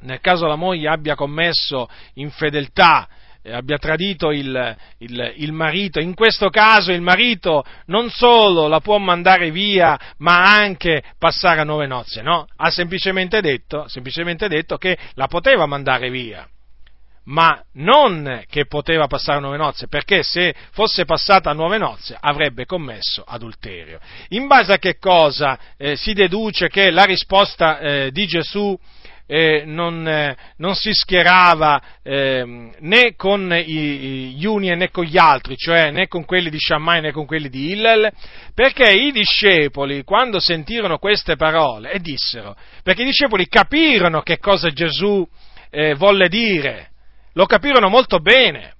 nel caso la moglie abbia commesso infedeltà, abbia tradito il marito, in questo caso il marito non solo la può mandare via, ma anche passare a nuove nozze, no? Ha semplicemente detto che la poteva mandare via, ma non che poteva passare a nuove nozze, perché se fosse passata a nuove nozze avrebbe commesso adulterio. In base a che cosa si deduce che la risposta di Gesù non si schierava né con gli uni né con gli altri, cioè né con quelli di Shammai né con quelli di Hillel, perché i discepoli, quando sentirono queste parole, e dissero, perché i discepoli capirono che cosa Gesù volle dire, lo capirono molto bene,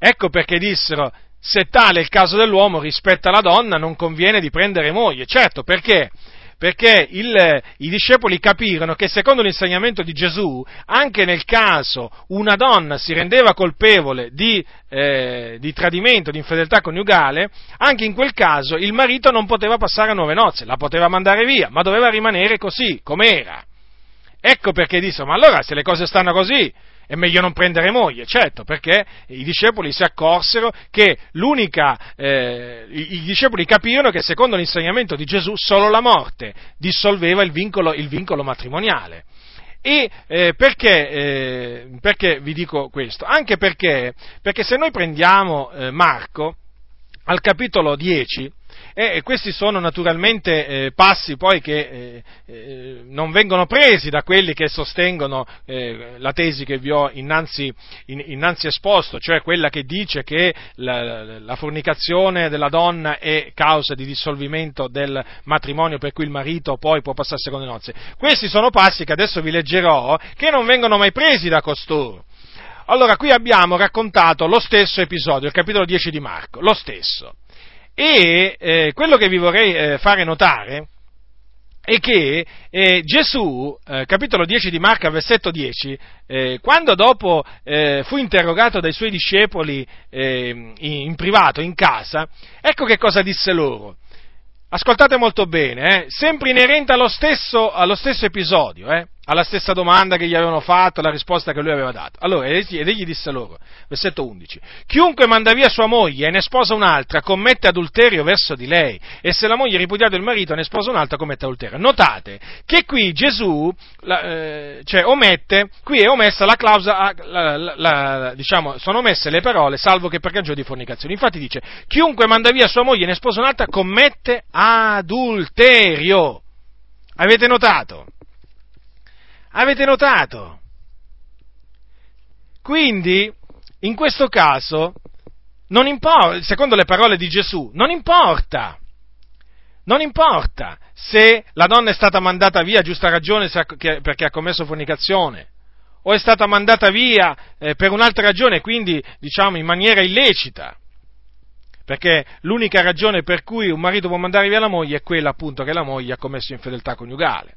ecco perché dissero, se tale è il caso dell'uomo rispetto alla donna non conviene di prendere moglie, certo, perché? Perché i discepoli capirono che secondo l'insegnamento di Gesù, anche nel caso una donna si rendeva colpevole di tradimento, di infedeltà coniugale, anche in quel caso il marito non poteva passare a nuove nozze, la poteva mandare via, ma doveva rimanere così, com'era. Ecco perché dissero, ma allora se le cose stanno così è meglio non prendere moglie, certo, perché i discepoli si accorsero che i discepoli capirono che secondo l'insegnamento di Gesù solo la morte dissolveva il vincolo matrimoniale. E perché vi dico questo? Anche perché se noi prendiamo Marco al capitolo 10, e questi sono naturalmente passi poi che non vengono presi da quelli che sostengono la tesi che vi ho innanzi esposto, cioè quella che dice che la fornicazione della donna è causa di dissolvimento del matrimonio, per cui il marito poi può passare seconde nozze. Questi sono passi che adesso vi leggerò, che non vengono mai presi da costoro. Allora, qui abbiamo raccontato lo stesso episodio, il capitolo 10 di Marco, lo stesso. E quello che vi vorrei fare notare è che Gesù, capitolo 10 di Marco, versetto 10, quando dopo fu interrogato dai suoi discepoli in privato, in casa, ecco che cosa disse loro. Ascoltate molto bene, sempre inerente allo stesso episodio, alla stessa domanda che gli avevano fatto, alla risposta che lui aveva dato. Allora, ed egli disse loro, versetto 11, chiunque manda via sua moglie e ne sposa un'altra commette adulterio verso di lei, e se la moglie ha ripudiato il marito e ne sposa un'altra commette adulterio. Notate che qui Gesù qui è omessa la clausola, diciamo, sono omesse le parole, salvo che per cagione di fornicazione. Infatti dice, chiunque manda via sua moglie e ne sposa un'altra commette adulterio. Avete notato? Avete notato? Quindi, in questo caso, non importa, secondo le parole di Gesù, non importa se la donna è stata mandata via a giusta ragione perché ha commesso fornicazione, o è stata mandata via per un'altra ragione, quindi, diciamo, in maniera illecita, perché l'unica ragione per cui un marito può mandare via la moglie è quella, appunto, che la moglie ha commesso infedeltà coniugale.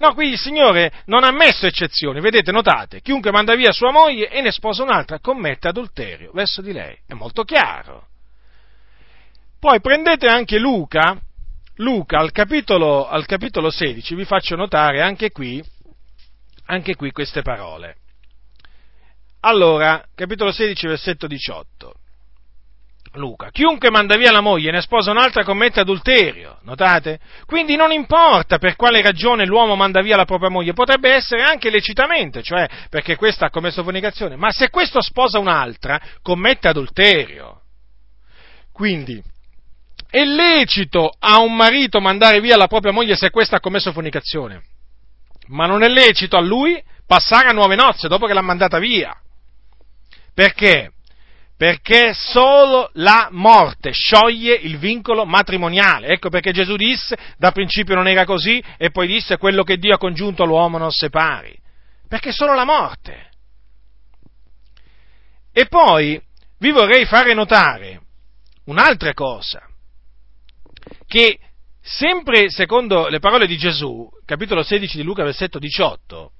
No, qui il Signore non ha messo eccezioni, vedete, notate, chiunque manda via sua moglie e ne sposa un'altra commette adulterio verso di lei, è molto chiaro. Poi prendete anche Luca al capitolo 16, vi faccio notare anche qui queste parole. Allora, capitolo 16, versetto 18. Luca, chiunque manda via la moglie e ne sposa un'altra commette adulterio, notate? Quindi non importa per quale ragione l'uomo manda via la propria moglie, potrebbe essere anche lecitamente, cioè perché questa ha commesso fornicazione, ma se questo sposa un'altra commette adulterio. Quindi è lecito a un marito mandare via la propria moglie se questa ha commesso fornicazione, ma non è lecito a lui passare a nuove nozze dopo che l'ha mandata via. Perché? Perché solo la morte scioglie il vincolo matrimoniale. Ecco perché Gesù disse, da principio non era così, e poi disse, quello che Dio ha congiunto l'uomo non separi. Perché solo la morte. E poi vi vorrei fare notare un'altra cosa, che sempre secondo le parole di Gesù, capitolo 16 di Luca, versetto 18,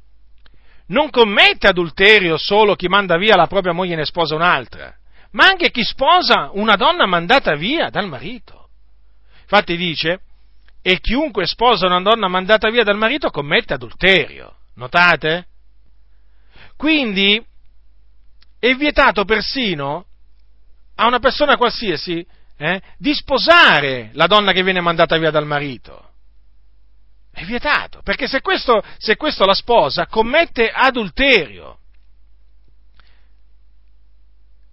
non commette adulterio solo chi manda via la propria moglie e ne sposa un'altra, ma anche chi sposa una donna mandata via dal marito. Infatti dice, e chiunque sposa una donna mandata via dal marito commette adulterio. Notate? Quindi è vietato persino a una persona qualsiasi di sposare la donna che viene mandata via dal marito. È vietato, perché se questo la sposa commette adulterio.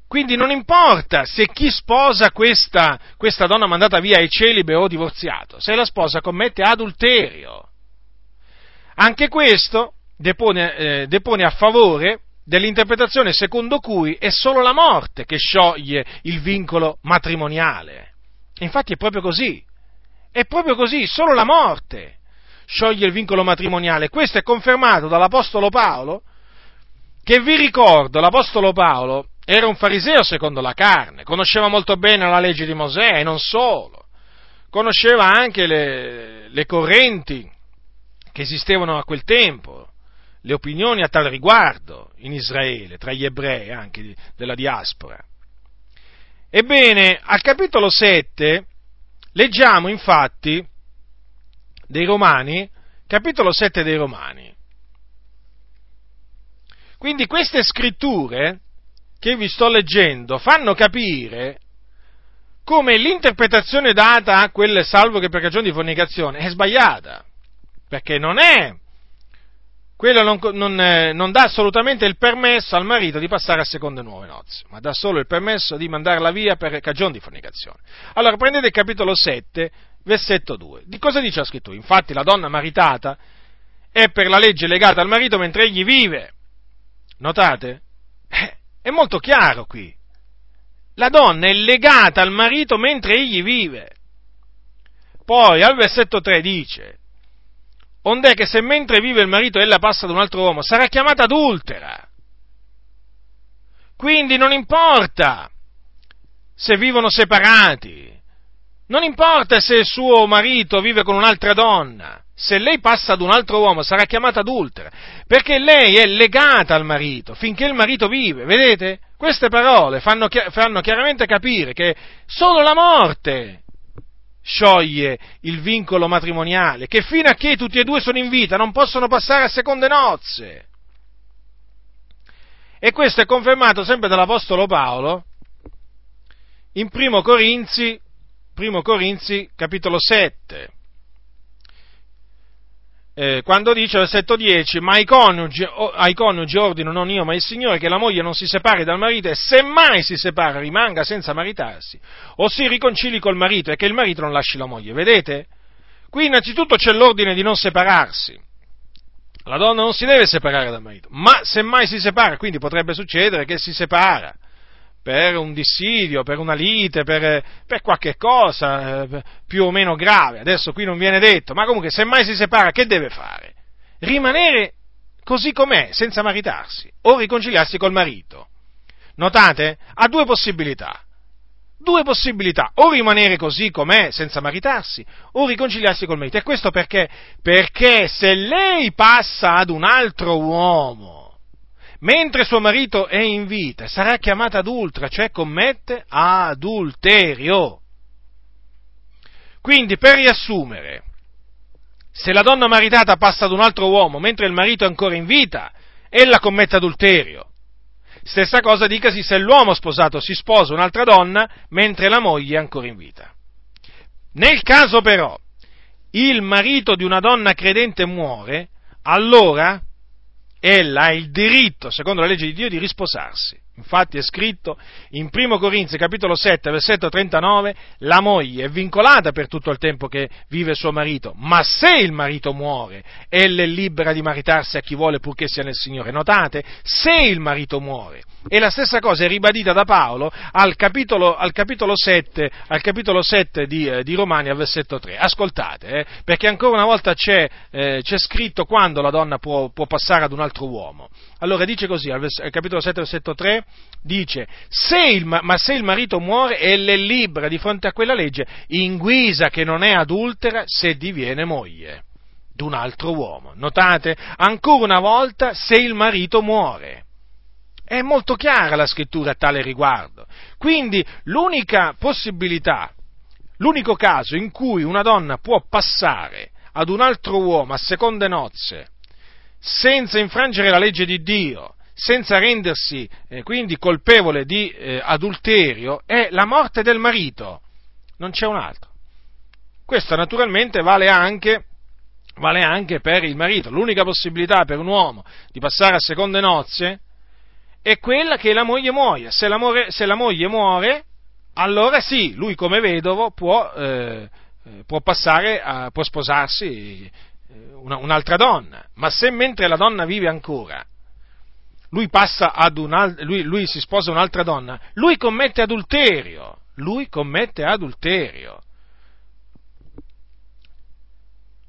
Quindi non importa se chi sposa questa donna mandata via è celibe o divorziato, se la sposa commette adulterio. Anche questo depone a favore dell'interpretazione secondo cui è solo la morte che scioglie il vincolo matrimoniale. Infatti è proprio così, solo la morte scioglie il vincolo matrimoniale. Questo è confermato dall'Apostolo Paolo, che vi ricordo, l'Apostolo Paolo era un fariseo secondo la carne, conosceva molto bene la legge di Mosè e non solo, conosceva anche le correnti che esistevano a quel tempo, le opinioni a tal riguardo in Israele, tra gli ebrei anche della diaspora. Ebbene, al capitolo 7 leggiamo infatti dei Romani, capitolo 7 dei Romani. Quindi queste scritture che vi sto leggendo fanno capire come l'interpretazione data a quel salvo che per ragione di fornicazione è sbagliata, perché non dà assolutamente il permesso al marito di passare a seconde nuove nozze, ma dà solo il permesso di mandarla via per cagione di fornicazione. Allora prendete il capitolo 7, versetto 2. Di cosa dice la scrittura? Infatti la donna maritata è per la legge legata al marito mentre egli vive. Notate? È molto chiaro qui. La donna è legata al marito mentre egli vive. Poi al versetto 3 dice: ond'è che se mentre vive il marito ella passa ad un altro uomo, sarà chiamata adultera. Quindi non importa se vivono separati, non importa se il suo marito vive con un'altra donna, se lei passa ad un altro uomo sarà chiamata adultera, perché lei è legata al marito finché il marito vive. Vedete? Queste parole fanno chiaramente capire che solo la morte scioglie il vincolo matrimoniale, che fino a che tutti e due sono in vita non possono passare a seconde nozze. E questo è confermato sempre dall'Apostolo Paolo in 1 Corinzi, capitolo 7, quando dice, versetto 10, ma ai coniugi ordino, non io ma il Signore, che la moglie non si separi dal marito, e semmai si separa rimanga senza maritarsi, o si riconcili col marito, e che il marito non lasci la moglie. Vedete? Qui innanzitutto c'è l'ordine di non separarsi. La donna non si deve separare dal marito, ma semmai si separa, quindi potrebbe succedere che si separa per un dissidio, per una lite, per qualche cosa più o meno grave. Adesso qui non viene detto, ma comunque semmai si separa, che deve fare? Rimanere così com'è, senza maritarsi, o riconciliarsi col marito. Notate? Ha due possibilità. Due possibilità, o rimanere così com'è, senza maritarsi, o riconciliarsi col marito. E questo perché? Perché se lei passa ad un altro uomo mentre suo marito è in vita, sarà chiamata adultera, cioè commette adulterio. Quindi, per riassumere, se la donna maritata passa ad un altro uomo mentre il marito è ancora in vita, ella commette adulterio. Stessa cosa dicasi se l'uomo sposato si sposa un'altra donna mentre la moglie è ancora in vita. Nel caso però il marito di una donna credente muore, allora ella ha il diritto, secondo la legge di Dio, di risposarsi. Infatti è scritto in 1 Corinzi, capitolo 7, versetto 39, la moglie è vincolata per tutto il tempo che vive suo marito, ma se il marito muore, ella è libera di maritarsi a chi vuole, purché sia nel Signore. Notate? Se il marito muore. E la stessa cosa è ribadita da Paolo al capitolo 7 di Romani, al versetto 3. Ascoltate, perché ancora una volta c'è scritto quando la donna può passare ad un altro uomo. Allora dice così, al capitolo 7, versetto 3, dice, se il marito muore, ella è libera di fronte a quella legge, in guisa che non è adultera se diviene moglie. d'un altro uomo. Notate, ancora una volta, se il marito muore. È molto chiara la scrittura a tale riguardo. Quindi l'unica possibilità, l'unico caso in cui una donna può passare ad un altro uomo a seconde nozze, senza infrangere la legge di Dio, senza rendersi quindi colpevole di adulterio, è la morte del marito. Non c'è un altro. Questo naturalmente vale anche per il marito. L'unica possibilità per un uomo di passare a seconde nozze è quella che la moglie muoia. Se la moglie muore, allora sì, lui come vedovo può sposarsi un'altra donna, ma se mentre la donna vive ancora lui passa lui si sposa un'altra donna, lui commette adulterio.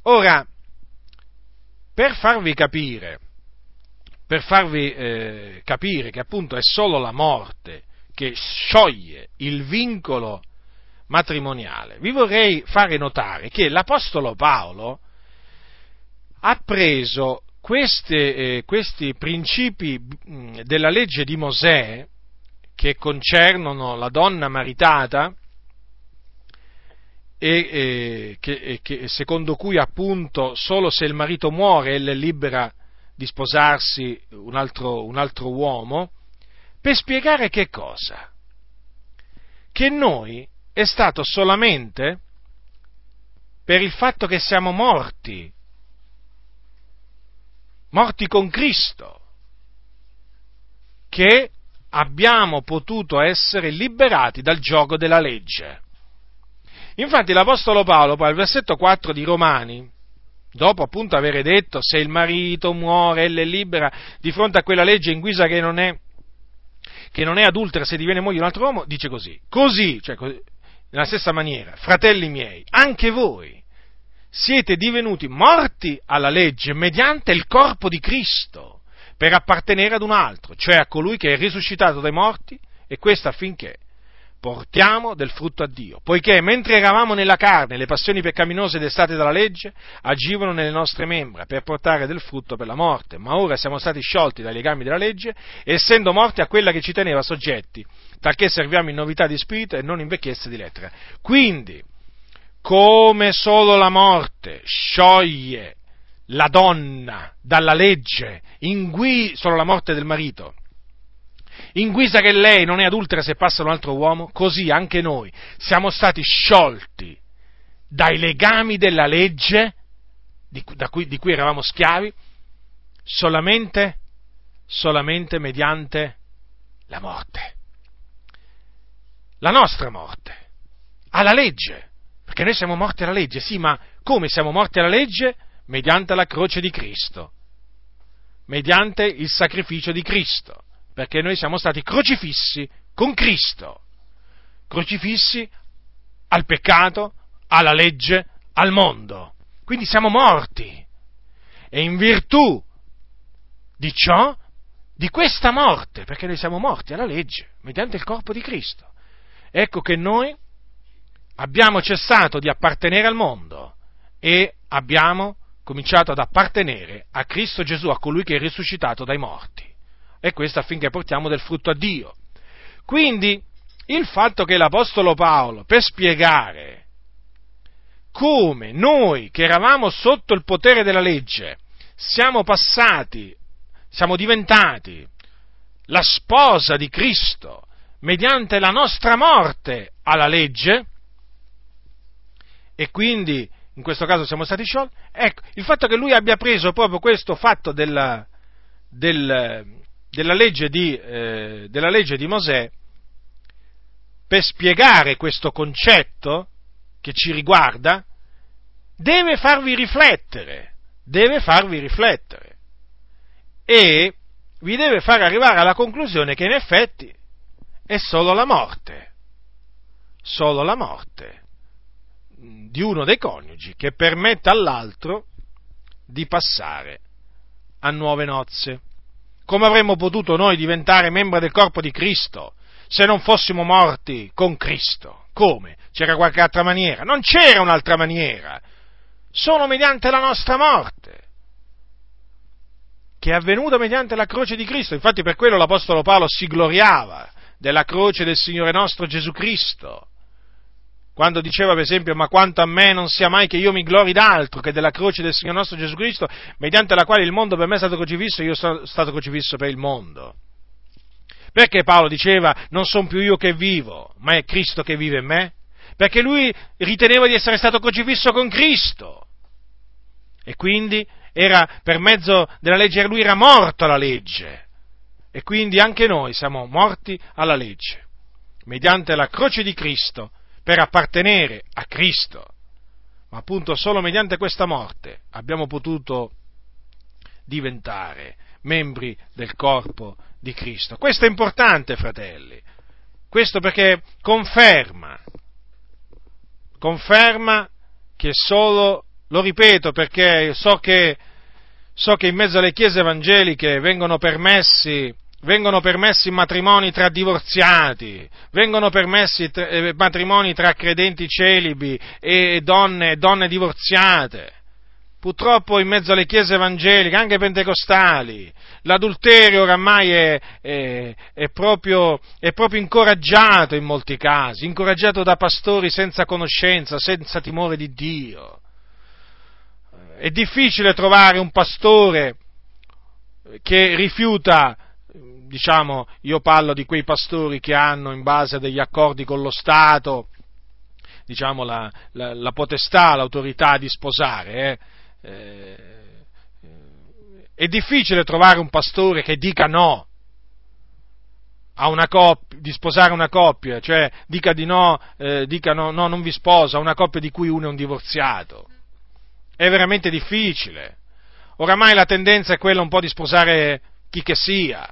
Ora, per farvi capire che appunto è solo la morte che scioglie il vincolo matrimoniale, vi vorrei fare notare che l'Apostolo Paolo ha preso questi principi della legge di Mosè, che concernono la donna maritata, e che secondo cui appunto solo se il marito muore ella è libera di sposarsi un altro uomo, per spiegare che cosa? Che noi è stato solamente per il fatto che siamo morti con Cristo, che abbiamo potuto essere liberati dal giogo della legge. Infatti l'Apostolo Paolo, poi al versetto 4 di Romani, dopo appunto avere detto se il marito muore, ella è libera di fronte a quella legge in guisa che non è adultera se diviene moglie un altro uomo, dice così, nella stessa maniera, fratelli miei, anche voi siete divenuti morti alla legge mediante il corpo di Cristo, per appartenere ad un altro, cioè a colui che è risuscitato dai morti, e questo affinché portiamo del frutto a Dio, poiché mentre eravamo nella carne le passioni peccaminose destate dalla legge agivano nelle nostre membra per portare del frutto per la morte, ma ora siamo stati sciolti dai legami della legge, essendo morti a quella che ci teneva soggetti, talché serviamo in novità di spirito e non in vecchiezza di lettera. Quindi, come solo la morte scioglie la donna dalla legge, solo la morte del marito, in guisa che lei non è adultera se passa un altro uomo, così anche noi siamo stati sciolti dai legami della legge di cui eravamo schiavi solamente mediante la morte, la nostra morte alla legge, perché noi siamo morti alla legge, sì, ma come siamo morti alla legge? Mediante la croce di Cristo, mediante il sacrificio di Cristo, perché noi siamo stati crocifissi con Cristo, crocifissi al peccato, alla legge, al mondo. Quindi siamo morti, e in virtù di ciò, di questa morte, perché noi siamo morti alla legge, mediante il corpo di Cristo, ecco che noi abbiamo cessato di appartenere al mondo e abbiamo cominciato ad appartenere a Cristo Gesù, a colui che è risuscitato dai morti. E questo affinché portiamo del frutto a Dio. Quindi il fatto che l'Apostolo Paolo, per spiegare come noi che eravamo sotto il potere della legge siamo diventati la sposa di Cristo mediante la nostra morte alla legge, e quindi in questo caso siamo stati sciolti, ecco, il fatto che lui abbia preso proprio questo fatto della legge di Mosè per spiegare questo concetto che ci riguarda deve farvi riflettere e vi deve far arrivare alla conclusione che in effetti è solo la morte di uno dei coniugi che permette all'altro di passare a nuove nozze. Come avremmo potuto noi diventare membri del corpo di Cristo se non fossimo morti con Cristo? Come? C'era qualche altra maniera? Non c'era un'altra maniera. solo mediante la nostra morte, che è avvenuta mediante la croce di Cristo. Infatti per quello l'Apostolo Paolo si gloriava della croce del Signore nostro Gesù Cristo, quando diceva per esempio: ma quanto a me non sia mai che io mi glori d'altro che della croce del Signore nostro Gesù Cristo, mediante la quale il mondo per me è stato crocifisso e io sono stato crocifisso per il mondo. Perché Paolo diceva: non sono più io che vivo, ma è Cristo che vive in me? Perché lui riteneva di essere stato crocifisso con Cristo, e quindi era, per mezzo della legge, lui era morto alla legge, e quindi anche noi siamo morti alla legge, mediante la croce di Cristo, per appartenere a Cristo. Ma appunto solo mediante questa morte abbiamo potuto diventare membri del corpo di Cristo. Questo è importante, fratelli, questo perché conferma che solo, lo ripeto perché so che in mezzo alle chiese evangeliche vengono permessi matrimoni tra divorziati, vengono permessi matrimoni tra credenti celibi e donne divorziate. Purtroppo in mezzo alle chiese evangeliche, anche pentecostali, l'adulterio oramai è proprio incoraggiato in molti casi, incoraggiato da pastori senza conoscenza, senza timore di Dio. È difficile trovare un pastore che rifiuta, diciamo, io parlo di quei pastori che hanno in base a degli accordi con lo Stato, diciamo, la potestà, l'autorità di sposare. È difficile trovare un pastore che dica no a una coppia, di sposare una coppia, cioè dica no, non vi sposa, una coppia di cui uno è un divorziato. È veramente difficile. Oramai la tendenza è quella un po' di sposare chi che sia.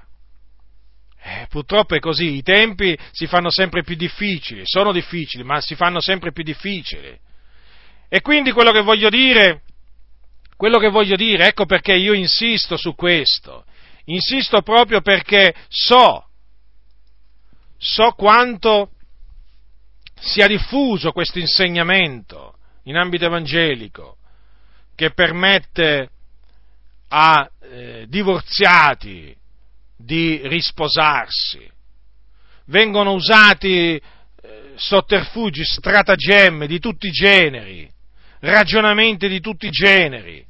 Purtroppo è così, i tempi si fanno sempre più difficili, sono difficili, ma si fanno sempre più difficili. E quindi quello che voglio dire, ecco perché io insisto su questo, insisto proprio perché so quanto sia diffuso questo insegnamento in ambito evangelico, che permette a divorziati di risposarsi. Vengono usati sotterfugi, stratagemmi di tutti i generi, ragionamenti di tutti i generi,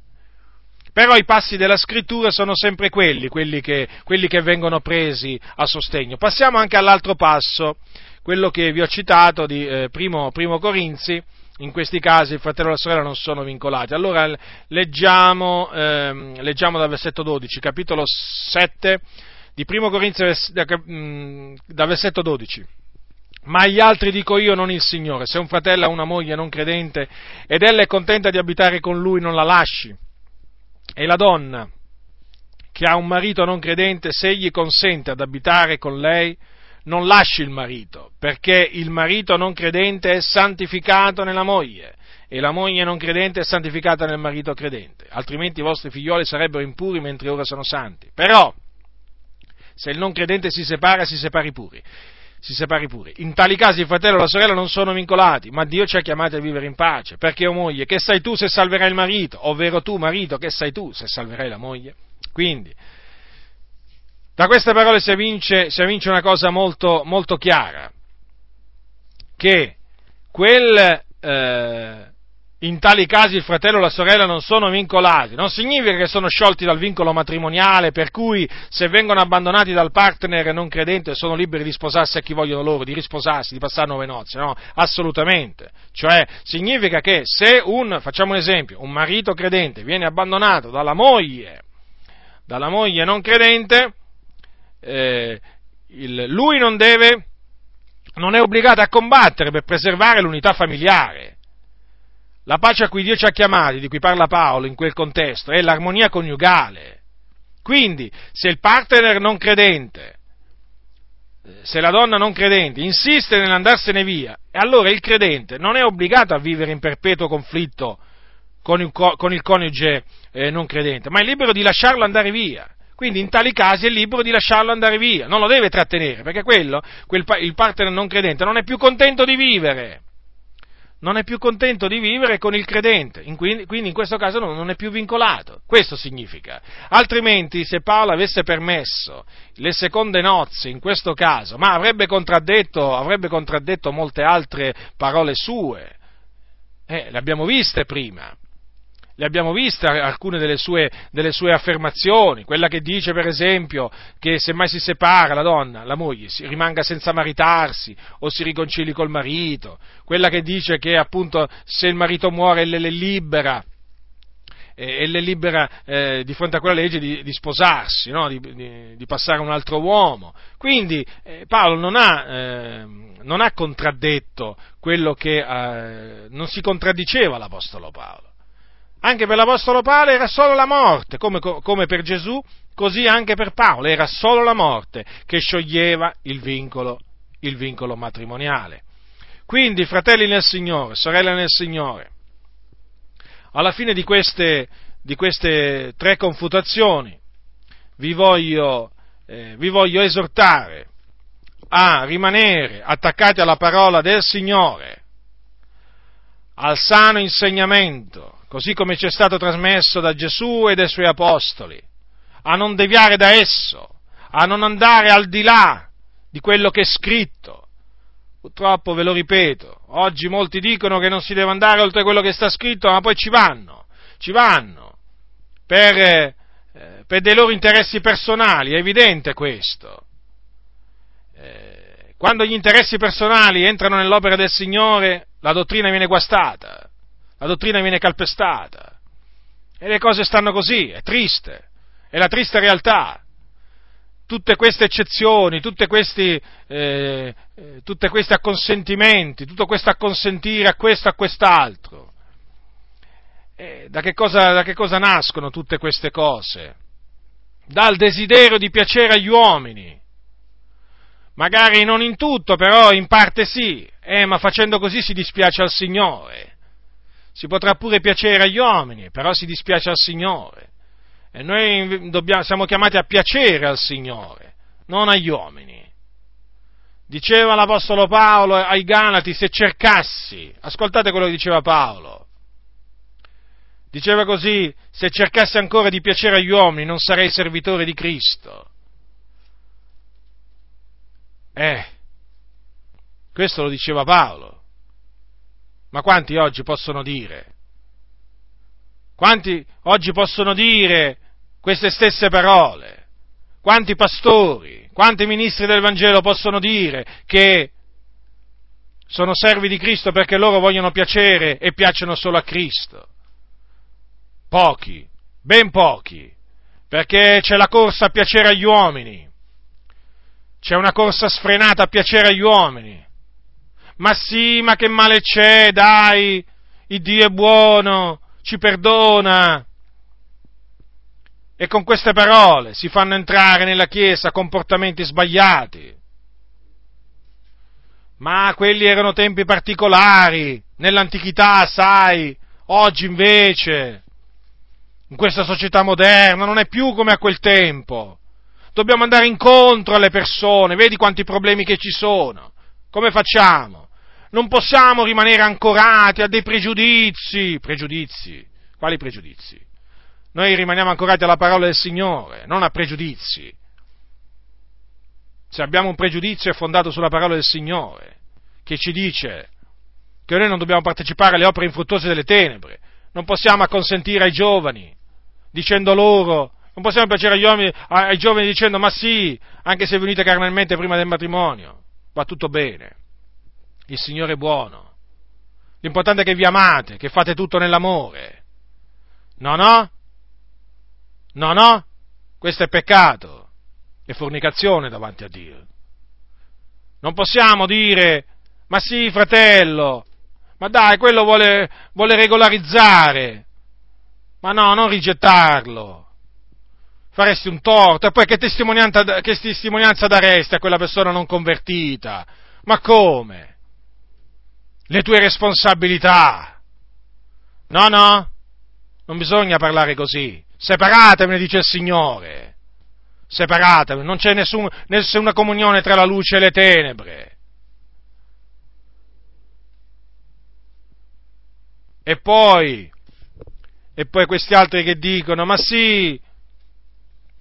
però i passi della scrittura sono sempre quelli che vengono presi a sostegno. Passiamo anche all'altro passo, quello che vi ho citato di primo Corinzi. In questi casi il fratello e la sorella non sono vincolati. Allora leggiamo dal versetto 12, capitolo 7 di Primo Corinzi, dal versetto 12. Ma agli altri dico io, non il Signore: se un fratello ha una moglie non credente ed ella è contenta di abitare con lui, non la lasci. E la donna che ha un marito non credente, se egli consente ad abitare con lei, non lasci il marito, perché il marito non credente è santificato nella moglie, e la moglie non credente è santificata nel marito credente, altrimenti i vostri figlioli sarebbero impuri mentre ora sono santi. Però, se il non credente si separa, si separi pure. In tali casi il fratello e la sorella non sono vincolati, ma Dio ci ha chiamati a vivere in pace. Perché, o moglie, che sai tu se salverai il marito? Ovvero tu, marito, che sai tu se salverai la moglie? Quindi, da queste parole si evince una cosa molto, molto chiara, che in tali casi il fratello e la sorella non sono vincolati, non significa che sono sciolti dal vincolo matrimoniale, per cui se vengono abbandonati dal partner non credente sono liberi di sposarsi a chi vogliono loro, di risposarsi, di passare 9 nozze, no, assolutamente. Cioè, significa che se facciamo un esempio, un marito credente viene abbandonato dalla moglie non credente, lui non è obbligato a combattere per preservare l'unità familiare. La pace a cui Dio ci ha chiamati, di cui parla Paolo in quel contesto, è l'armonia coniugale. Quindi, se il partner non credente, se la donna non credente insiste nell'andarsene via, allora il credente non è obbligato a vivere in perpetuo conflitto con il coniuge non credente, ma è libero di lasciarlo andare via. Quindi in tali casi è libero di lasciarlo andare via, non lo deve trattenere, perché il partner non credente non è più contento di vivere, non è più contento di vivere con il credente, quindi in questo caso non è più vincolato. Questo significa. Altrimenti, se Paolo avesse permesso le seconde nozze in questo caso, ma avrebbe contraddetto molte altre parole sue, le abbiamo viste prima. Le abbiamo viste alcune delle sue affermazioni, quella che dice per esempio che semmai si separa la donna, la moglie, si rimanga senza maritarsi o si riconcili col marito, quella che dice che appunto se il marito muore le libera di fronte a quella legge di sposarsi, no? di passare a un altro uomo. Quindi Paolo non ha contraddetto quello che non si contraddiceva l'Apostolo Paolo. Anche per l'Apostolo Paolo era solo la morte, come per Gesù, così anche per Paolo era solo la morte che scioglieva il vincolo matrimoniale. Quindi, fratelli nel Signore, sorelle nel Signore, alla fine di queste tre confutazioni vi voglio esortare a rimanere attaccati alla parola del Signore, al sano insegnamento, così come ci è stato trasmesso da Gesù e dai suoi apostoli, a non deviare da esso, a non andare al di là di quello che è scritto. Purtroppo, ve lo ripeto, oggi molti dicono che non si deve andare oltre quello che sta scritto, ma poi ci vanno, per dei loro interessi personali, è evidente questo. Quando gli interessi personali entrano nell'opera del Signore, la dottrina viene guastata. La dottrina viene calpestata, e le cose stanno così, è triste, è la triste realtà. Tutte queste eccezioni, tutti questi acconsentimenti, tutto questo acconsentire a questo, a quest'altro, da che cosa nascono tutte queste cose? Dal desiderio di piacere agli uomini, magari non in tutto, però in parte sì, ma facendo così si dispiace al Signore. Si potrà pure piacere agli uomini, però si dispiace al Signore. E noi siamo chiamati a piacere al Signore, non agli uomini. Diceva l'Apostolo Paolo ai Galati, se cercassi, ascoltate quello che diceva Paolo, diceva così, se cercassi ancora di piacere agli uomini non sarei servitore di Cristo. Questo lo diceva Paolo. Ma quanti oggi possono dire? Quanti oggi possono dire queste stesse parole? Quanti pastori, quanti ministri del Vangelo possono dire che sono servi di Cristo perché loro vogliono piacere e piacciono solo a Cristo? Pochi, ben pochi, perché c'è la corsa a piacere agli uomini, c'è una corsa sfrenata a piacere agli uomini. Ma sì, ma che male c'è, dai, il Dio è buono, ci perdona. E con queste parole si fanno entrare nella Chiesa comportamenti sbagliati. Ma quelli erano tempi particolari, nell'antichità, sai, oggi invece, in questa società moderna, non è più come a quel tempo. Dobbiamo andare incontro alle persone, vedi quanti problemi che ci sono. Come facciamo? Non possiamo rimanere ancorati a dei pregiudizi. Pregiudizi? Quali pregiudizi? Noi rimaniamo ancorati alla parola del Signore, non a pregiudizi. Se abbiamo un pregiudizio è fondato sulla parola del Signore, che ci dice che noi non dobbiamo partecipare alle opere infruttuose delle tenebre, non possiamo acconsentire ai giovani, dicendo loro, non possiamo piacere ai giovani dicendo ma sì, anche se vi unite carnalmente prima del matrimonio, va tutto bene. Il Signore è buono, l'importante è che vi amate, che fate tutto nell'amore. No, questo è peccato, è fornicazione davanti a Dio. Non possiamo dire, ma sì fratello, ma dai, quello vuole regolarizzare, ma no, non rigettarlo. Faresti un torto, e poi che testimonianza daresti a quella persona non convertita? Ma come? Le tue responsabilità. No, non bisogna parlare così. Separatevene, dice il Signore. Separatevene, non c'è nessuna comunione tra la luce e le tenebre. E poi questi altri che dicono, ma sì,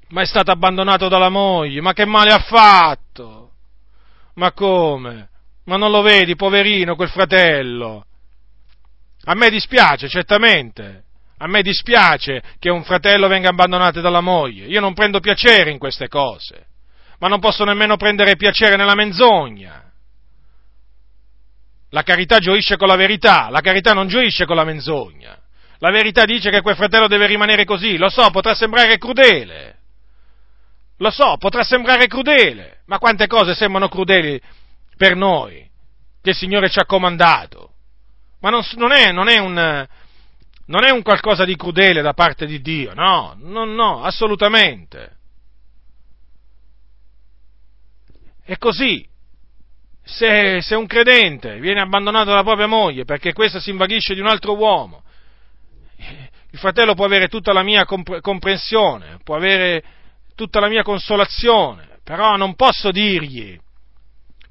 ma è stato abbandonato dalla moglie, ma che male ha fatto? Ma come? Ma non lo vedi, poverino, quel fratello? A me dispiace, certamente. A me dispiace che un fratello venga abbandonato dalla moglie. Io non prendo piacere in queste cose, ma non posso nemmeno prendere piacere nella menzogna. La carità gioisce con la verità, la carità non gioisce con la menzogna. La verità dice che quel fratello deve rimanere così, lo so, potrà sembrare crudele. Lo so, potrà sembrare crudele, ma quante cose sembrano crudeli per noi, che il Signore ci ha comandato. Ma non è un qualcosa di crudele da parte di Dio, no, assolutamente. È così. Se un credente viene abbandonato dalla propria moglie perché questa si invaghisce di un altro uomo, il fratello può avere tutta la mia comprensione, può avere tutta la mia consolazione, però non posso dirgli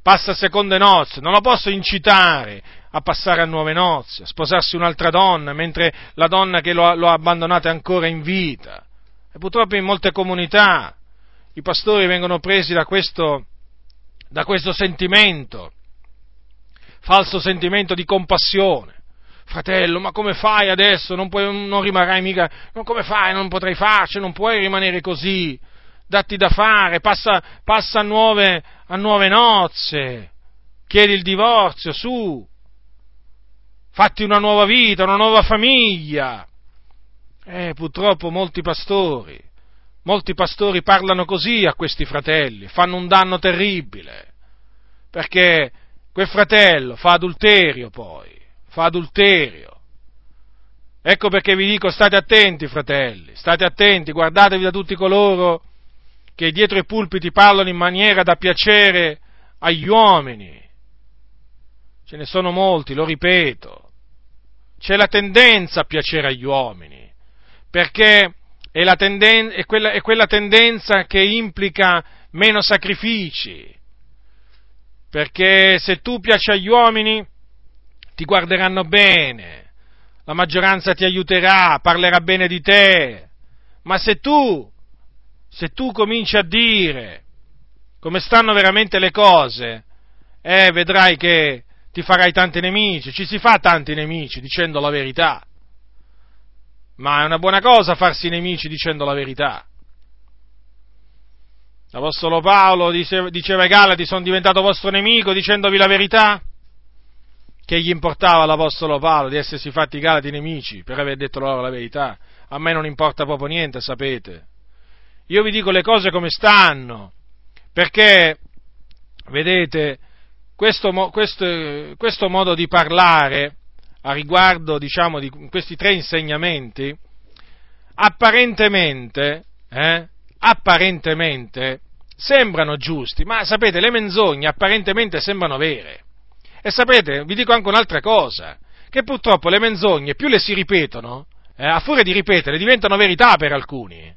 passa a seconde nozze, non lo posso incitare a passare a nuove nozze, a sposarsi un'altra donna, mentre la donna che lo ha abbandonato è ancora in vita. E purtroppo in molte comunità i pastori vengono presi da questo sentimento, falso sentimento di compassione. Fratello, ma come fai adesso? Non rimarrai mica, come fai? Non potrai farci, non puoi rimanere così, datti da fare, passa a nuove nozze, chiedi il divorzio, su, fatti una nuova vita, una nuova famiglia. Purtroppo molti pastori parlano così a questi fratelli, fanno un danno terribile, perché quel fratello fa adulterio. Ecco perché vi dico, state attenti, fratelli, state attenti, guardatevi da tutti coloro che dietro i pulpiti parlano in maniera da piacere agli uomini. Ce ne sono molti, lo ripeto. C'è la tendenza a piacere agli uomini, perché è quella tendenza che implica meno sacrifici, perché se tu piaci agli uomini ti guarderanno bene, la maggioranza ti aiuterà, parlerà bene di te, ma se tu cominci a dire come stanno veramente le cose, vedrai che ti farai tanti nemici, ci si fa tanti nemici dicendo la verità. Ma è una buona cosa farsi nemici dicendo la verità. L'Apostolo Paolo diceva ai Galati, sono diventato vostro nemico dicendovi la verità. Che gli importava all'Apostolo Paolo di essersi fatti i Galati nemici per aver detto loro la verità? A me non importa proprio niente, sapete. Io vi dico le cose come stanno, perché, vedete, questo modo di parlare a riguardo, diciamo, di questi tre insegnamenti, apparentemente sembrano giusti, ma sapete, le menzogne apparentemente sembrano vere. E sapete, vi dico anche un'altra cosa, che purtroppo le menzogne, più le si ripetono, a furia di ripetere, diventano verità per alcuni.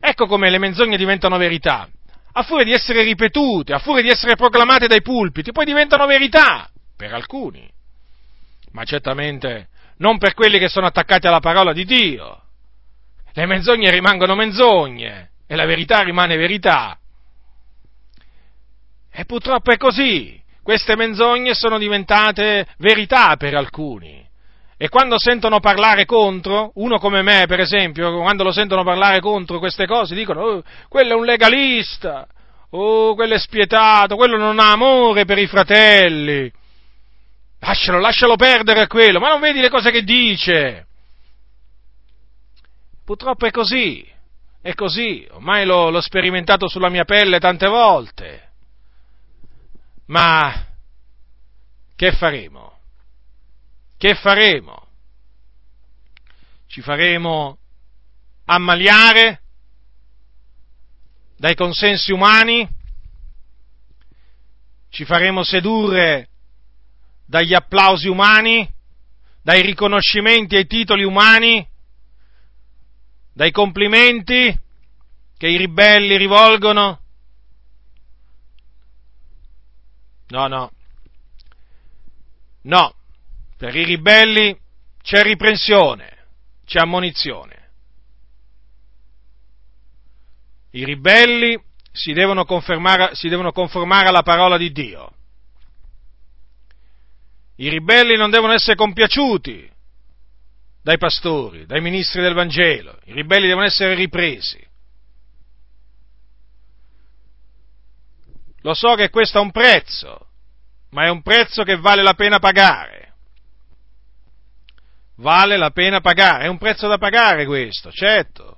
Ecco come le menzogne diventano verità. A furia di essere ripetute, a furia di essere proclamate dai pulpiti, poi diventano verità per alcuni. Ma certamente non per quelli che sono attaccati alla parola di Dio. Le menzogne rimangono menzogne e la verità rimane verità. E purtroppo è così. Queste menzogne sono diventate verità per alcuni. E quando sentono parlare contro, uno come me per esempio, quando lo sentono parlare contro queste cose, dicono, oh, quello è un legalista, oh, quello è spietato, quello non ha amore per i fratelli. Lascialo perdere quello, ma non vedi le cose che dice? Purtroppo è così, ormai l'ho sperimentato sulla mia pelle tante volte, ma che faremo? Che faremo? Ci faremo ammaliare dai consensi umani? Ci faremo sedurre dagli applausi umani, dai riconoscimenti ai titoli umani, dai complimenti che i ribelli rivolgono? No. Per i ribelli c'è riprensione, c'è ammonizione. I ribelli si devono conformare alla parola di Dio. I ribelli non devono essere compiaciuti dai pastori, dai ministri del Vangelo. I ribelli devono essere ripresi. Lo so che questo ha un prezzo, ma è un prezzo che vale la pena pagare. Vale la pena pagare, è un prezzo da pagare questo, certo.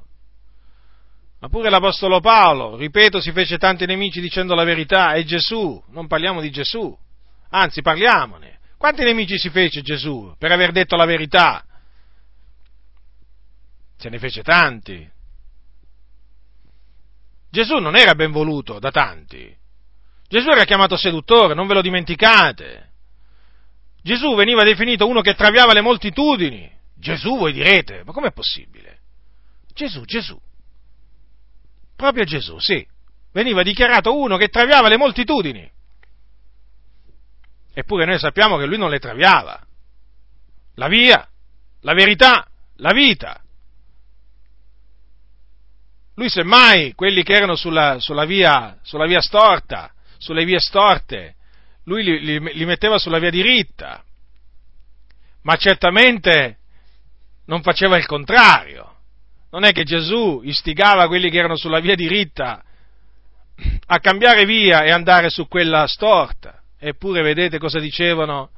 Ma pure l'Apostolo Paolo, ripeto, si fece tanti nemici dicendo la verità, e Gesù, non parliamo di Gesù, anzi parliamone. Quanti nemici si fece Gesù per aver detto la verità? Se ne fece tanti. Gesù non era ben voluto da tanti. Gesù era chiamato seduttore, non ve lo dimenticate. Gesù veniva definito uno che traviava le moltitudini. Gesù, voi direte, ma com'è possibile? Gesù. Proprio Gesù, sì. Veniva dichiarato uno che traviava le moltitudini. Eppure noi sappiamo che lui non le traviava. La via, la verità, la vita. Lui semmai, quelli che erano sulla via storta, sulle vie storte, lui li metteva sulla via diritta, ma certamente non faceva il contrario. Non è che Gesù istigava quelli che erano sulla via diritta a cambiare via e andare su quella storta. Eppure vedete cosa dicevano?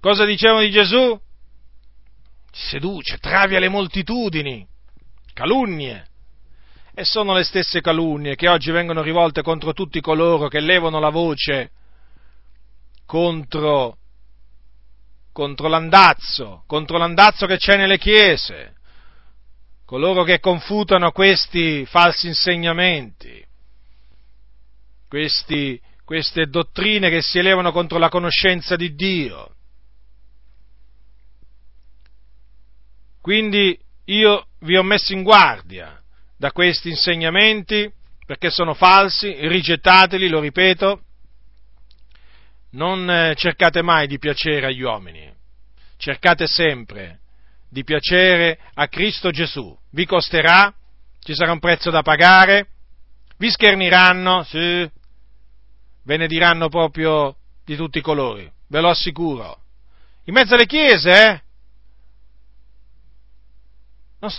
Cosa dicevano di Gesù? Seduce, travia le moltitudini, calunnie. E sono le stesse calunnie che oggi vengono rivolte contro tutti coloro che levano la voce contro l'andazzo che c'è nelle chiese, coloro che confutano questi falsi insegnamenti, queste dottrine che si elevano contro la conoscenza di Dio. Quindi io vi ho messo in guardia da questi insegnamenti, perché sono falsi, rigettateli, lo ripeto, non cercate mai di piacere agli uomini, cercate sempre di piacere a Cristo Gesù. Vi costerà, ci sarà un prezzo da pagare, vi scherniranno, sì, ve ne diranno proprio di tutti i colori, ve lo assicuro, in mezzo alle chiese, Non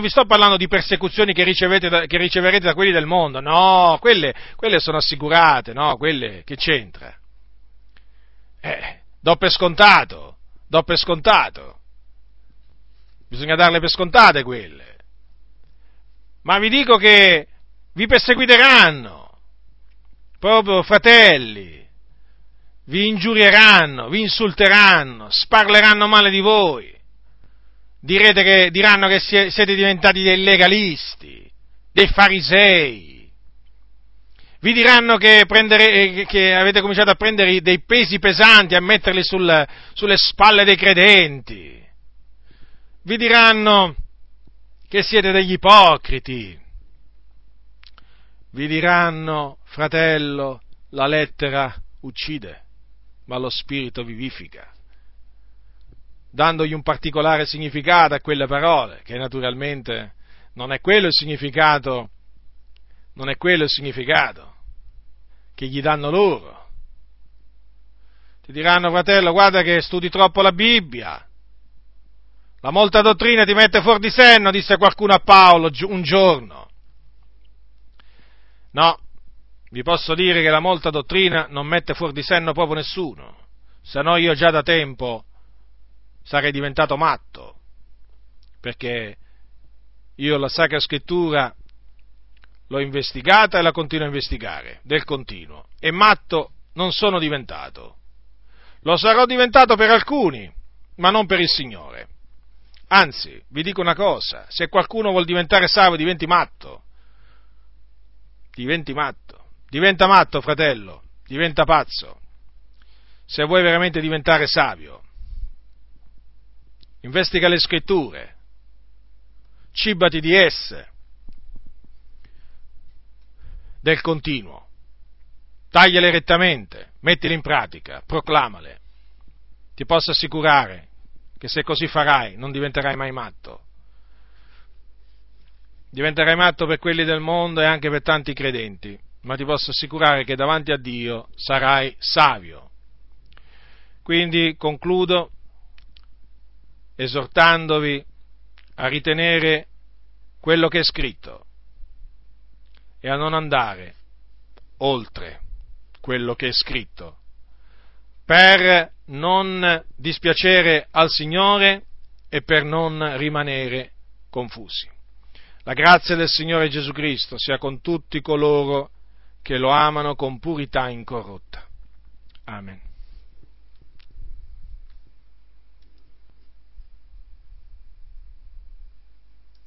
vi sto parlando di persecuzioni che riceverete da quelli del mondo, no, quelle sono assicurate, no, quelle che c'entra. Do per scontato, bisogna darle per scontate quelle, ma vi dico che vi perseguiteranno, proprio fratelli, vi ingiurieranno, vi insulteranno, sparleranno male di voi. Diranno che siete diventati dei legalisti, dei farisei, vi diranno che avete cominciato a prendere dei pesi pesanti, a metterli sulle spalle dei credenti, vi diranno che siete degli ipocriti, vi diranno, fratello, la lettera uccide, ma lo spirito vivifica, dandogli un particolare significato a quelle parole, che naturalmente non è quello il significato che gli danno loro. Ti diranno, fratello, guarda che studi troppo la Bibbia, la molta dottrina ti mette fuori di senno, disse qualcuno a Paolo un giorno. No, vi posso dire che la molta dottrina non mette fuori di senno proprio nessuno, se no io già da tempo sarei diventato matto, perché io la Sacra Scrittura l'ho investigata e la continuo a investigare, del continuo, e matto non sono diventato. Lo sarò diventato per alcuni, ma non per il Signore. Anzi, vi dico una cosa, se qualcuno vuol diventare salvo, diventi matto, diventa matto, fratello, diventa pazzo, se vuoi veramente diventare savio. Investiga le scritture, cibati di esse, del continuo, tagliale rettamente, mettile in pratica, proclamale. Ti posso assicurare che se così farai non diventerai mai matto. Diventerai matto per quelli del mondo e anche per tanti credenti, ma ti posso assicurare che davanti a Dio sarai savio. Quindi concludo esortandovi a ritenere quello che è scritto e a non andare oltre quello che è scritto, per non dispiacere al Signore e per non rimanere confusi. La grazia del Signore Gesù Cristo sia con tutti coloro che lo amano con purità incorrotta. Amen.